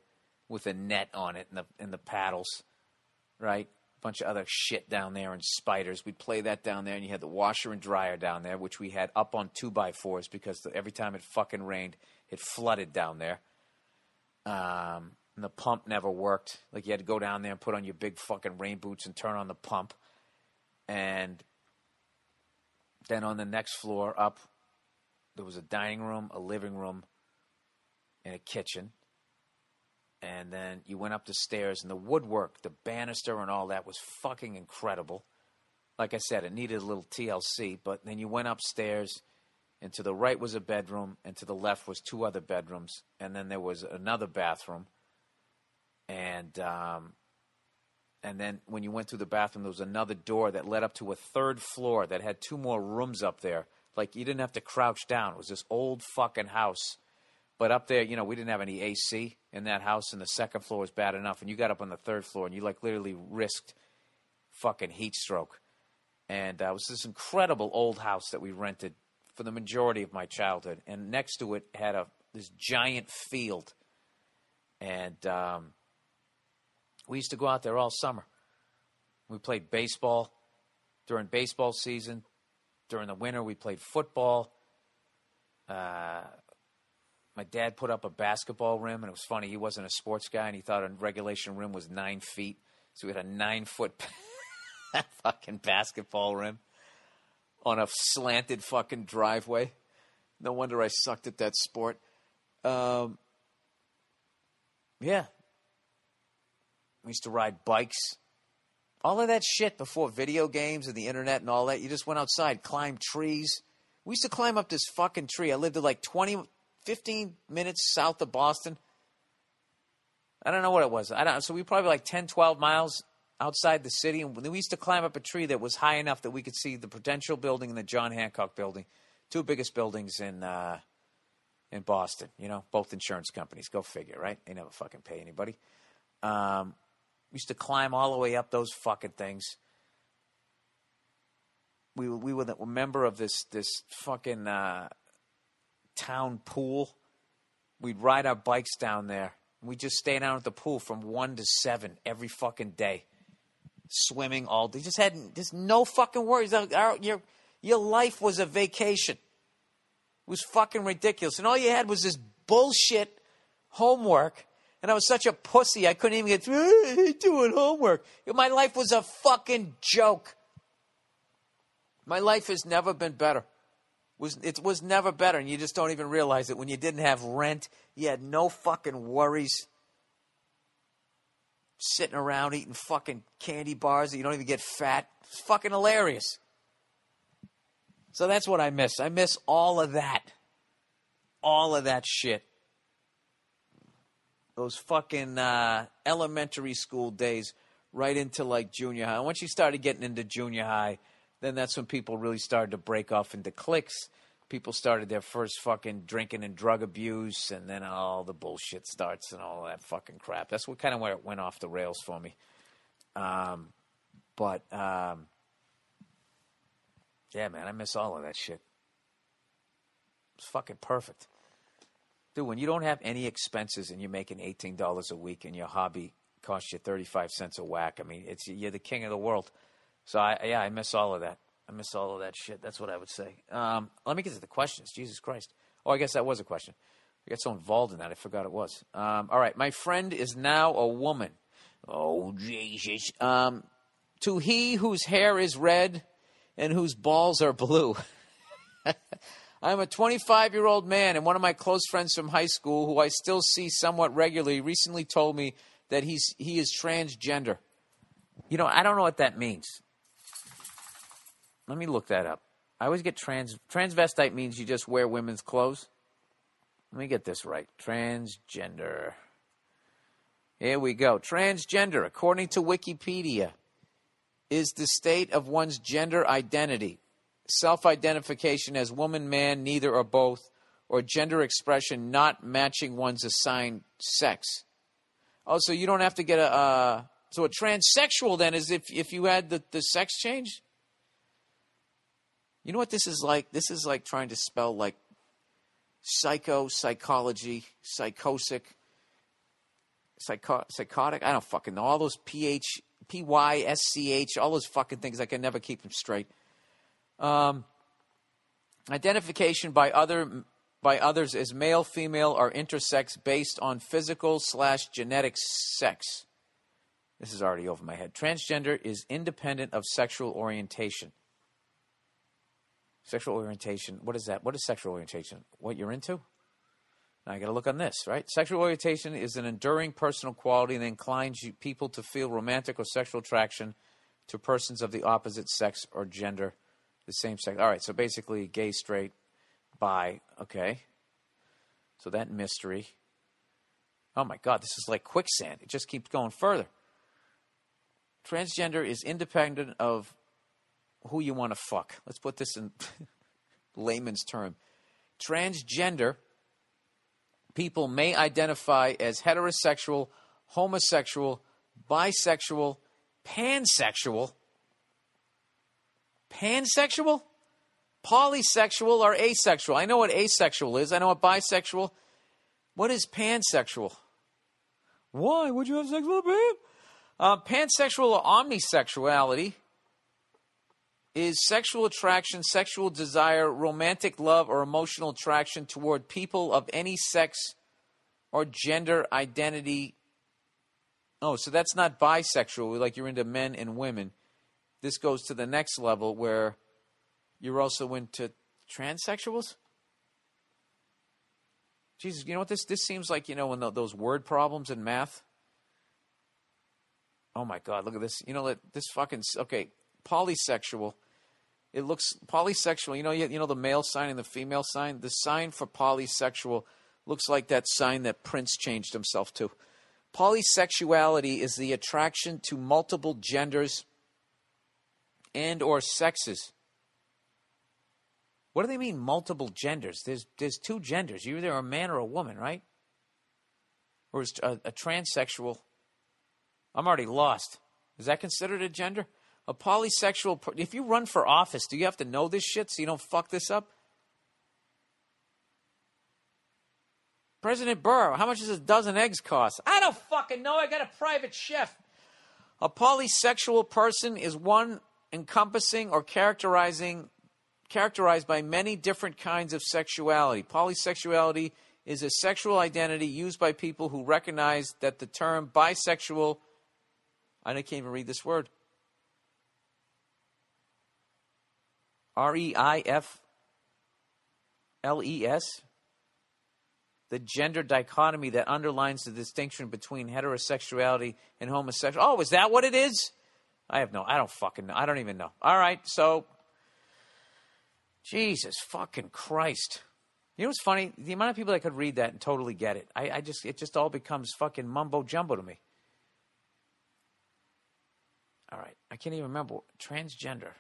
with a net on it and the paddles, right? A bunch of other shit down there and spiders. We'd play that down there, and you had the washer and dryer down there, which we had up on 2x4s because every time it fucking rained, it flooded down there. And the pump never worked. Like, you had to go down there and put on your big fucking rain boots and turn on the pump. And then on the next floor up, there was a dining room, a living room, and a kitchen. And then you went up the stairs, and the woodwork, the banister and all that was fucking incredible. Like I said, it needed a little TLC. But then you went upstairs, and to the right was a bedroom, and to the left was two other bedrooms. And then there was another bathroom. And then when you went through the bathroom, there was another door that led up to a third floor that had two more rooms up there. Like, you didn't have to crouch down. It was this old fucking house. But up there, you know, we didn't have any AC in that house, and the second floor was bad enough. And you got up on the third floor, and you, like, literally risked fucking heat stroke. And it was this incredible old house that we rented for the majority of my childhood. And next to it had this giant field. And... we used to go out there all summer. We played baseball during baseball season. During the winter, we played football. My dad put up a basketball rim, and it was funny. He wasn't a sports guy, and he thought a regulation rim was 9 feet. So we had a 9-foot fucking basketball rim on a slanted fucking driveway. No wonder I sucked at that sport. Yeah. We used to ride bikes. All of that shit before video games and the internet and all that. You just went outside, climbed trees. We used to climb up this fucking tree. I lived at like 15 minutes south of Boston. I don't know what it was. So we were probably like 10, 12 miles outside the city. And we used to climb up a tree that was high enough that we could see the Prudential Building and the John Hancock Building, two biggest buildings in Boston. You know, both insurance companies. Go figure, right? They never fucking pay anybody. We used to climb all the way up those fucking things. We were a member of this fucking town pool. We'd ride our bikes down there. We just stay down at the pool from 1 to 7 every fucking day, swimming all day. Just no fucking worries. Your life was a vacation. It was fucking ridiculous, and all you had was this bullshit homework. And I was such a pussy, I couldn't even get through doing homework. My life was a fucking joke. My life has never been better. It was never better, and you just don't even realize it. When you didn't have rent, you had no fucking worries. Sitting around eating fucking candy bars that you don't even get fat. It's fucking hilarious. So that's what I miss. I miss all of that. All of that shit. Those fucking elementary school days right into like junior high. Once you started getting into junior high, then that's when people really started to break off into cliques. People started their first fucking drinking and drug abuse, and then all the bullshit starts and all that fucking crap. That's what kind of where it went off the rails for me. Yeah, man, I miss all of that shit. It's fucking perfect. Dude, when you don't have any expenses and you're making $18 a week and your hobby costs you 35 cents a whack, I mean, you're the king of the world. So, I miss all of that. I miss all of that shit. That's what I would say. Let me get to the questions. Jesus Christ. Oh, I guess that was a question. I got so involved in that, I forgot it was. All right. My friend is now a woman. Oh, Jesus. To he whose hair is red and whose balls are blue. I'm a 25-year-old man, and one of my close friends from high school, who I still see somewhat regularly, recently told me that he is transgender. You know, I don't know what that means. Let me look that up. I always get transvestite means you just wear women's clothes. Let me get this right. Transgender. Here we go. Transgender, according to Wikipedia, is the state of one's gender identity, self-identification as woman, man, neither or both, or gender expression not matching one's assigned sex. Oh, so you don't have to get so a transsexual then is if you had the sex change? You know what this is like? This is like trying to spell like psycho, psychology, psychosic, psychotic. I don't fucking know. All those PH, PYSCH, all those fucking things. I can never keep them straight. Identification by others as male, female, or intersex based on physical/genetic sex. This is already over my head. Transgender is independent of sexual orientation. Sexual orientation, what is that? What is sexual orientation? What you're into? Now I got to look on this, right? Sexual orientation is an enduring personal quality that inclines people to feel romantic or sexual attraction to persons of the opposite sex or gender, the same sex. All right, so basically gay, straight, bi, okay. So that mystery. Oh, my God, this is like quicksand. It just keeps going further. Transgender is independent of who you want to fuck. Let's put this in layman's term. Transgender people may identify as heterosexual, homosexual, bisexual, pansexual, polysexual, or asexual. I know what asexual is. I know what bisexual. What is pansexual? Why would you have sex with a pan? Pansexual or omnisexuality. Is sexual attraction, sexual desire, romantic love, or emotional attraction toward people of any sex or gender identity? Oh, so that's not bisexual. Like you're into men and women. This goes to the next level where you're also into transsexuals? Jesus, you know what this seems like, you know, when those word problems in math? Oh, my God, look at this. You know, this fucking, okay, polysexual. It looks, polysexual, you know the male sign and the female sign? The sign for polysexual looks like that sign that Prince changed himself to. Polysexuality is the attraction to multiple genders and or sexes. What do they mean multiple genders? There's two genders. You're either a man or a woman, right? Or is a transsexual? I'm already lost. Is that considered a gender? A polysexual, if you run for office, do you have to know this shit so you don't fuck this up? President Burr, how much does a dozen eggs cost? I don't fucking know. I got a private chef. A polysexual person is one encompassing or characterized by many different kinds of sexuality. Polysexuality is a sexual identity used by people who recognize that the term bisexual, I can't even read this word, R-E-I-F-L-E-S, the gender dichotomy that underlines the distinction between heterosexuality and homosexual. Oh, is that what it is? I don't fucking know. I don't even know. All right, so, Jesus fucking Christ. You know what's funny? The amount of people that could read that and totally get it. It just all becomes fucking mumbo jumbo to me. All right, I can't even remember. Transgender.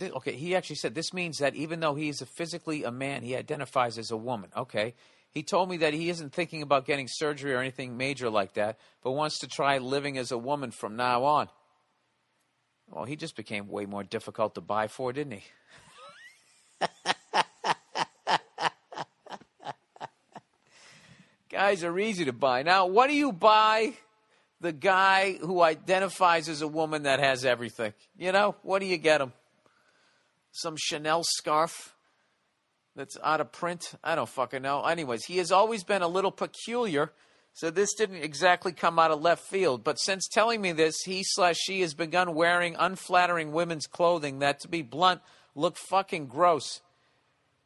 Okay, he actually said this means that even though he is physically a man, he identifies as a woman. Okay. He told me that he isn't thinking about getting surgery or anything major like that, but wants to try living as a woman from now on. Well, he just became way more difficult to buy for, didn't he? Guys are easy to buy. Now, what do you buy the guy who identifies as a woman that has everything? You know, what do you get him? Some Chanel scarf that's out of print? I don't fucking know. Anyways, he has always been a little peculiar, so this didn't exactly come out of left field. But since telling me this, he/she has begun wearing unflattering women's clothing that, to be blunt, look fucking gross.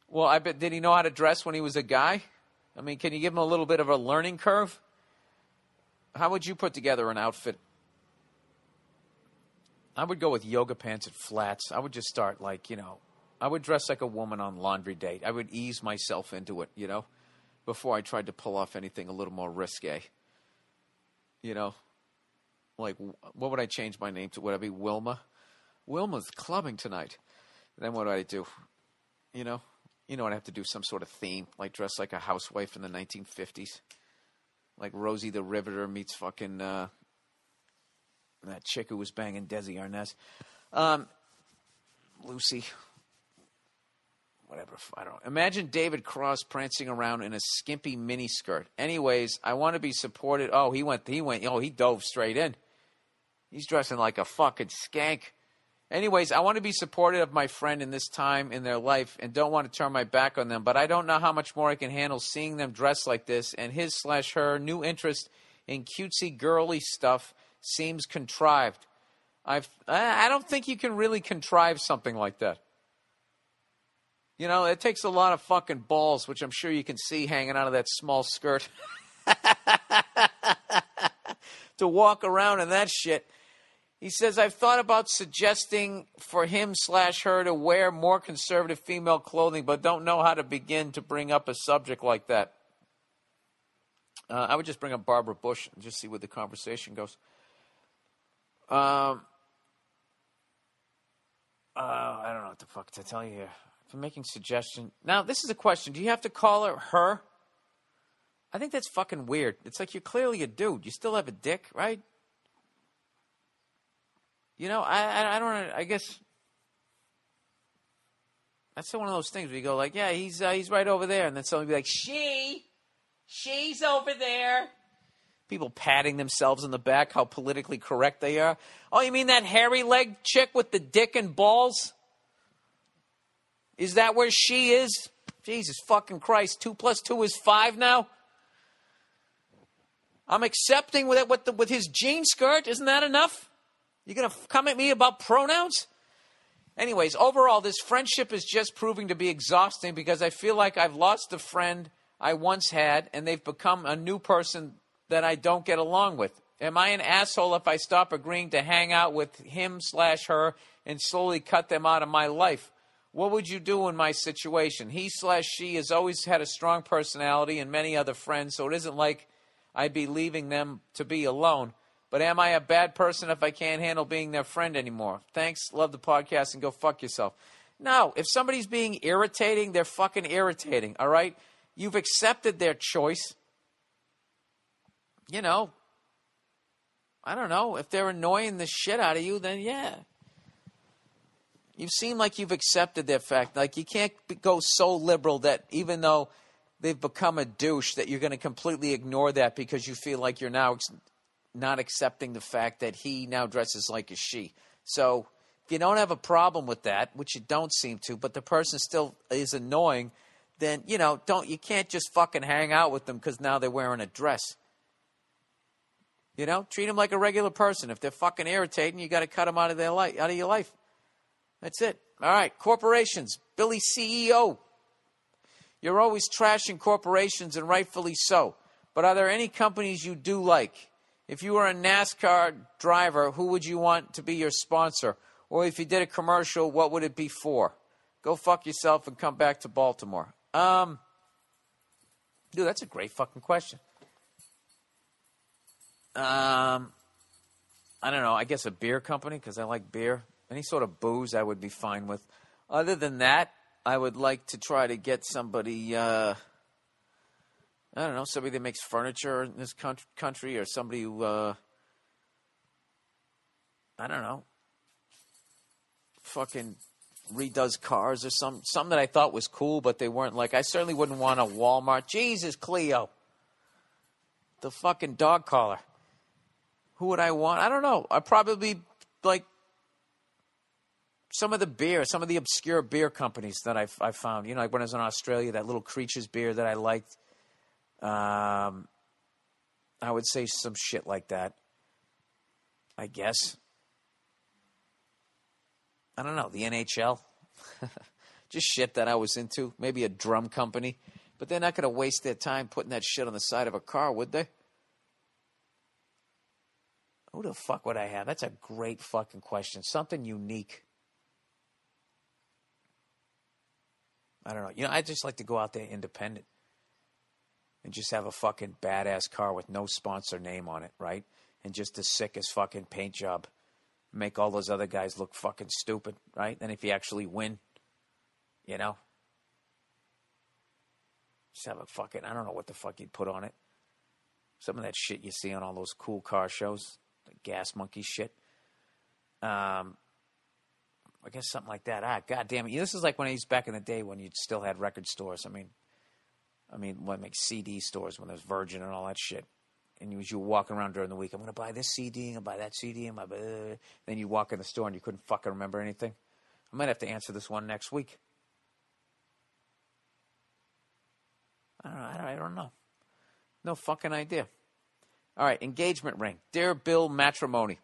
Well, I bet, did he know how to dress when he was a guy? I mean, can you give him a little bit of a learning curve? How would you put together an outfit? I would go with yoga pants and flats. I would just start like, you know, I would dress like a woman on laundry date. I would ease myself into it, you know, before I tried to pull off anything a little more risque. You know, like what would I change my name to? Would I be Wilma? Wilma's clubbing tonight. Then what do I do? You know, I'd have to do some sort of theme, like dress like a housewife in the 1950s. Like Rosie the Riveter meets fucking... that chick who was banging Desi Arnaz. Lucy. Whatever. I don't know. Imagine David Cross prancing around in a skimpy miniskirt. Anyways, I want to be supported. Oh, he dove straight in. He's dressing like a fucking skank. Anyways, I want to be supportive of my friend in this time in their life and don't want to turn my back on them, but I don't know how much more I can handle seeing them dressed like this, and his/her new interest in cutesy girly stuff seems contrived. I don't think you can really contrive something like that. You know, it takes a lot of fucking balls, which I'm sure you can see hanging out of that small skirt, to walk around in that shit. He says, I've thought about suggesting for him/her to wear more conservative female clothing, but don't know how to begin to bring up a subject like that. I would just bring up Barbara Bush and just see where the conversation goes. I don't know what the fuck to tell you here. If I'm making suggestion. Now, this is a question. Do you have to call her? I think that's fucking weird. It's like you're clearly a dude. You still have a dick, right? You know, I don't, I guess. That's one of those things where you go like, yeah, he's right over there. And then somebody be like, she's over there. people patting themselves on the back, how politically correct they are. Oh, you mean that hairy-legged chick with the dick and balls? Is that where she is? Jesus fucking Christ, 2 + 2 is 5 now? I'm accepting with his jean skirt. Isn't that enough? You're going to come at me about pronouns? Anyways, overall, this friendship is just proving to be exhausting because I feel like I've lost a friend I once had, and they've become a new person that I don't get along with. Am I an asshole if I stop agreeing to hang out with him/her and slowly cut them out of my life? What would you do in my situation? He/she has always had a strong personality and many other friends, so it isn't like I'd be leaving them to be alone. But am I a bad person if I can't handle being their friend anymore? Thanks, love the podcast, and go fuck yourself. No, if somebody's being irritating, they're fucking irritating, all right? You've accepted their choice. You know, I don't know. If they're annoying the shit out of you, then yeah. You seem like you've accepted their fact. Like, you can't go so liberal that even though they've become a douche that you're going to completely ignore that because you feel like you're now not accepting the fact that he now dresses like a she. So if you don't have a problem with that, which you don't seem to, but the person still is annoying, then, you know, you can't just fucking hang out with them because now they're wearing a dress. You know, treat them like a regular person. If they're fucking irritating, you got to cut them out of their life, out of your life. That's it. All right, corporations. Billy CEO. You're always trashing corporations, and rightfully so. But are there any companies you do like? If you were a NASCAR driver, who would you want to be your sponsor? Or if you did a commercial, what would it be for? Go fuck yourself and come back to Baltimore. Dude, that's a great fucking question. I don't know. I guess a beer company because I like beer. Any sort of booze I would be fine with. Other than that, I would like to try to get somebody... I don't know, somebody that makes furniture in this country or somebody who, I don't know, fucking redoes cars or something that I thought was cool, but they weren't like, I certainly wouldn't want a Walmart. Jesus, Cleo, the fucking dog collar. Who would I want? I don't know. I'd probably like some of the obscure beer companies that I found. You know, like when I was in Australia, that little Creatures beer that I liked. I would say some shit like that, I guess. I don't know, the NHL. Just shit that I was into. Maybe a drum company. But they're not going to waste their time putting that shit on the side of a car, would they? Who the fuck would I have? That's a great fucking question. Something unique. I don't know. You know, I just like to go out there independent. And just have a fucking badass car with no sponsor name on it, right? And just the sickest fucking paint job. Make all those other guys look fucking stupid, right? And if you actually win, you know? Just have a fucking, I don't know what the fuck you'd put on it. Some of that shit you see on all those cool car shows. The gas monkey shit. I guess something like that. Ah, goddamn it. This is like when I used back in the day when you still had record stores. I mean, what makes CD stores when there's Virgin and all that shit. And as you were walking around during the week, I'm going to buy this CD, I'm going to buy that CD, and then you walk in the store and you couldn't fucking remember anything. I might have to answer this one next week. I don't know. No fucking idea. All right, engagement ring. Dear Bill Matrimony,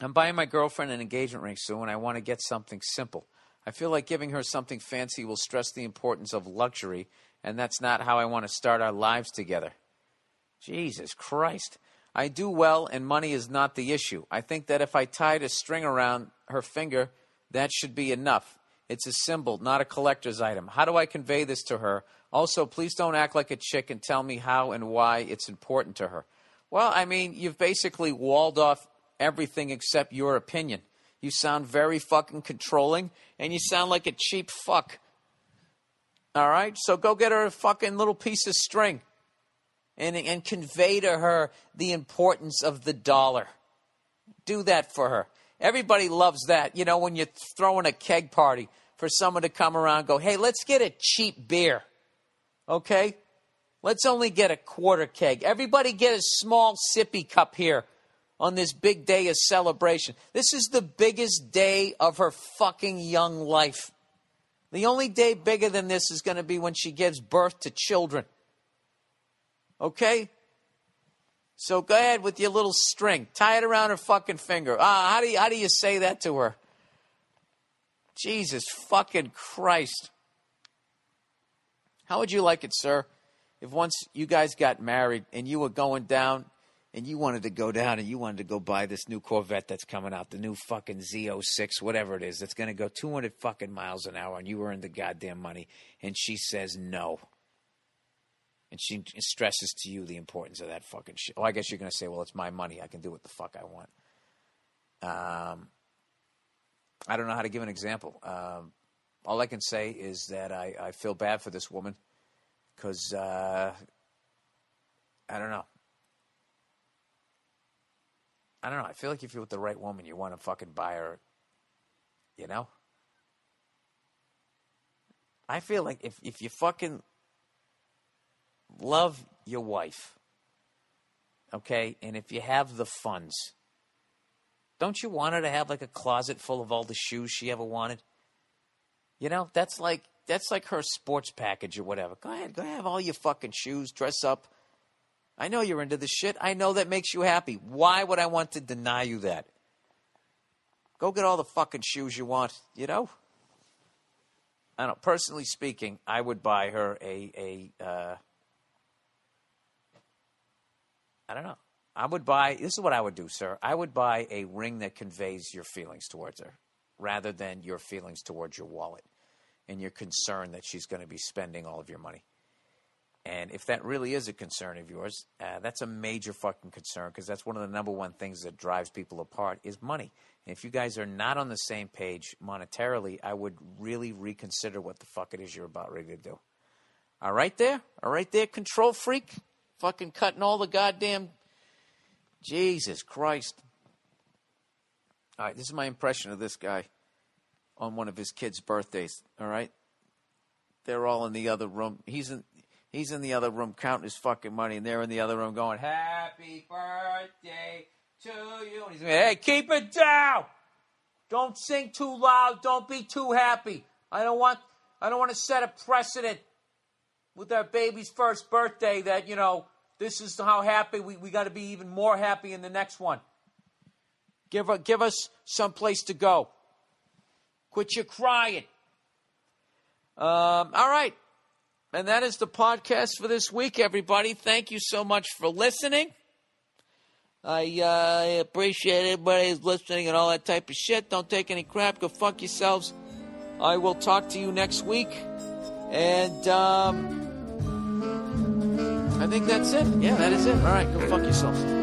I'm buying my girlfriend an engagement ring soon, and I want to get something simple. I feel like giving her something fancy will stress the importance of luxury, and that's not how I want to start our lives together. Jesus Christ. I do well, and money is not the issue. I think that if I tied a string around her finger, that should be enough. It's a symbol, not a collector's item. How do I convey this to her? Also, please don't act like a chick and tell me how and why it's important to her. Well, I mean, you've basically walled off everything except your opinion. You sound very fucking controlling, and you sound like a cheap fuck. All right? So go get her a fucking little piece of string and convey to her the importance of the dollar. Do that for her. Everybody loves that. You know, when you're throwing a keg party for someone to come around and go, hey, let's get a cheap beer. Okay? Let's only get a quarter keg. Everybody get a small sippy cup here on this big day of celebration. This is the biggest day of her fucking young life. The only day bigger than this is going to be when she gives birth to children. Okay? So go ahead with your little string. Tie it around her fucking finger. How do you say that to her? Jesus fucking Christ. How would you like it, sir, if once you guys got married and you were going down and you wanted to go down and you wanted to go buy this new Corvette that's coming out, the new fucking Z06, whatever it is, that's going to go 200 fucking miles an hour, and you earn the goddamn money, and she says no. And she stresses to you the importance of that fucking shit. Oh, I guess you're going to say, well, it's my money. I can do what the fuck I want. I don't know how to give an example. All I can say is that I feel bad for this woman because, I don't know. I feel like if you're with the right woman, you want to fucking buy her, you know? I feel like if you fucking love your wife, okay, and if you have the funds, don't you want her to have like a closet full of all the shoes she ever wanted? You know, that's like her sports package or whatever. Go ahead, have all your fucking shoes, dress up. I know you're into this shit. I know that makes you happy. Why would I want to deny you that? Go get all the fucking shoes you want, you know? I don't know. Personally speaking, I would buy her this is what I would do, sir. I would buy a ring that conveys your feelings towards her rather than your feelings towards your wallet and your concern that she's going to be spending all of your money. And if that really is a concern of yours, that's a major fucking concern, because that's one of the number one things that drives people apart is money. And if you guys are not on the same page monetarily, I would really reconsider what the fuck it is you're about ready to do. All right there? All right there, control freak? Fucking cutting all the goddamn... Jesus Christ. All right, this is my impression of this guy on one of his kids' birthdays, all right? They're all in the other room. He's in the other room counting his fucking money, and they're in the other room going, happy birthday to you. And he's going, hey, keep it down. Don't sing too loud. Don't be too happy. I don't want to set a precedent with our baby's first birthday that, you know, this is how happy we got to be, even more happy in the next one. Give us some place to go. Quit your crying. All right. And that is the podcast for this week, everybody. Thank you so much for listening. I appreciate everybody who's listening and all that type of shit. Don't take any crap. Go fuck yourselves. I will talk to you next week. And I think that's it. Yeah, that is it. All right, go fuck yourselves.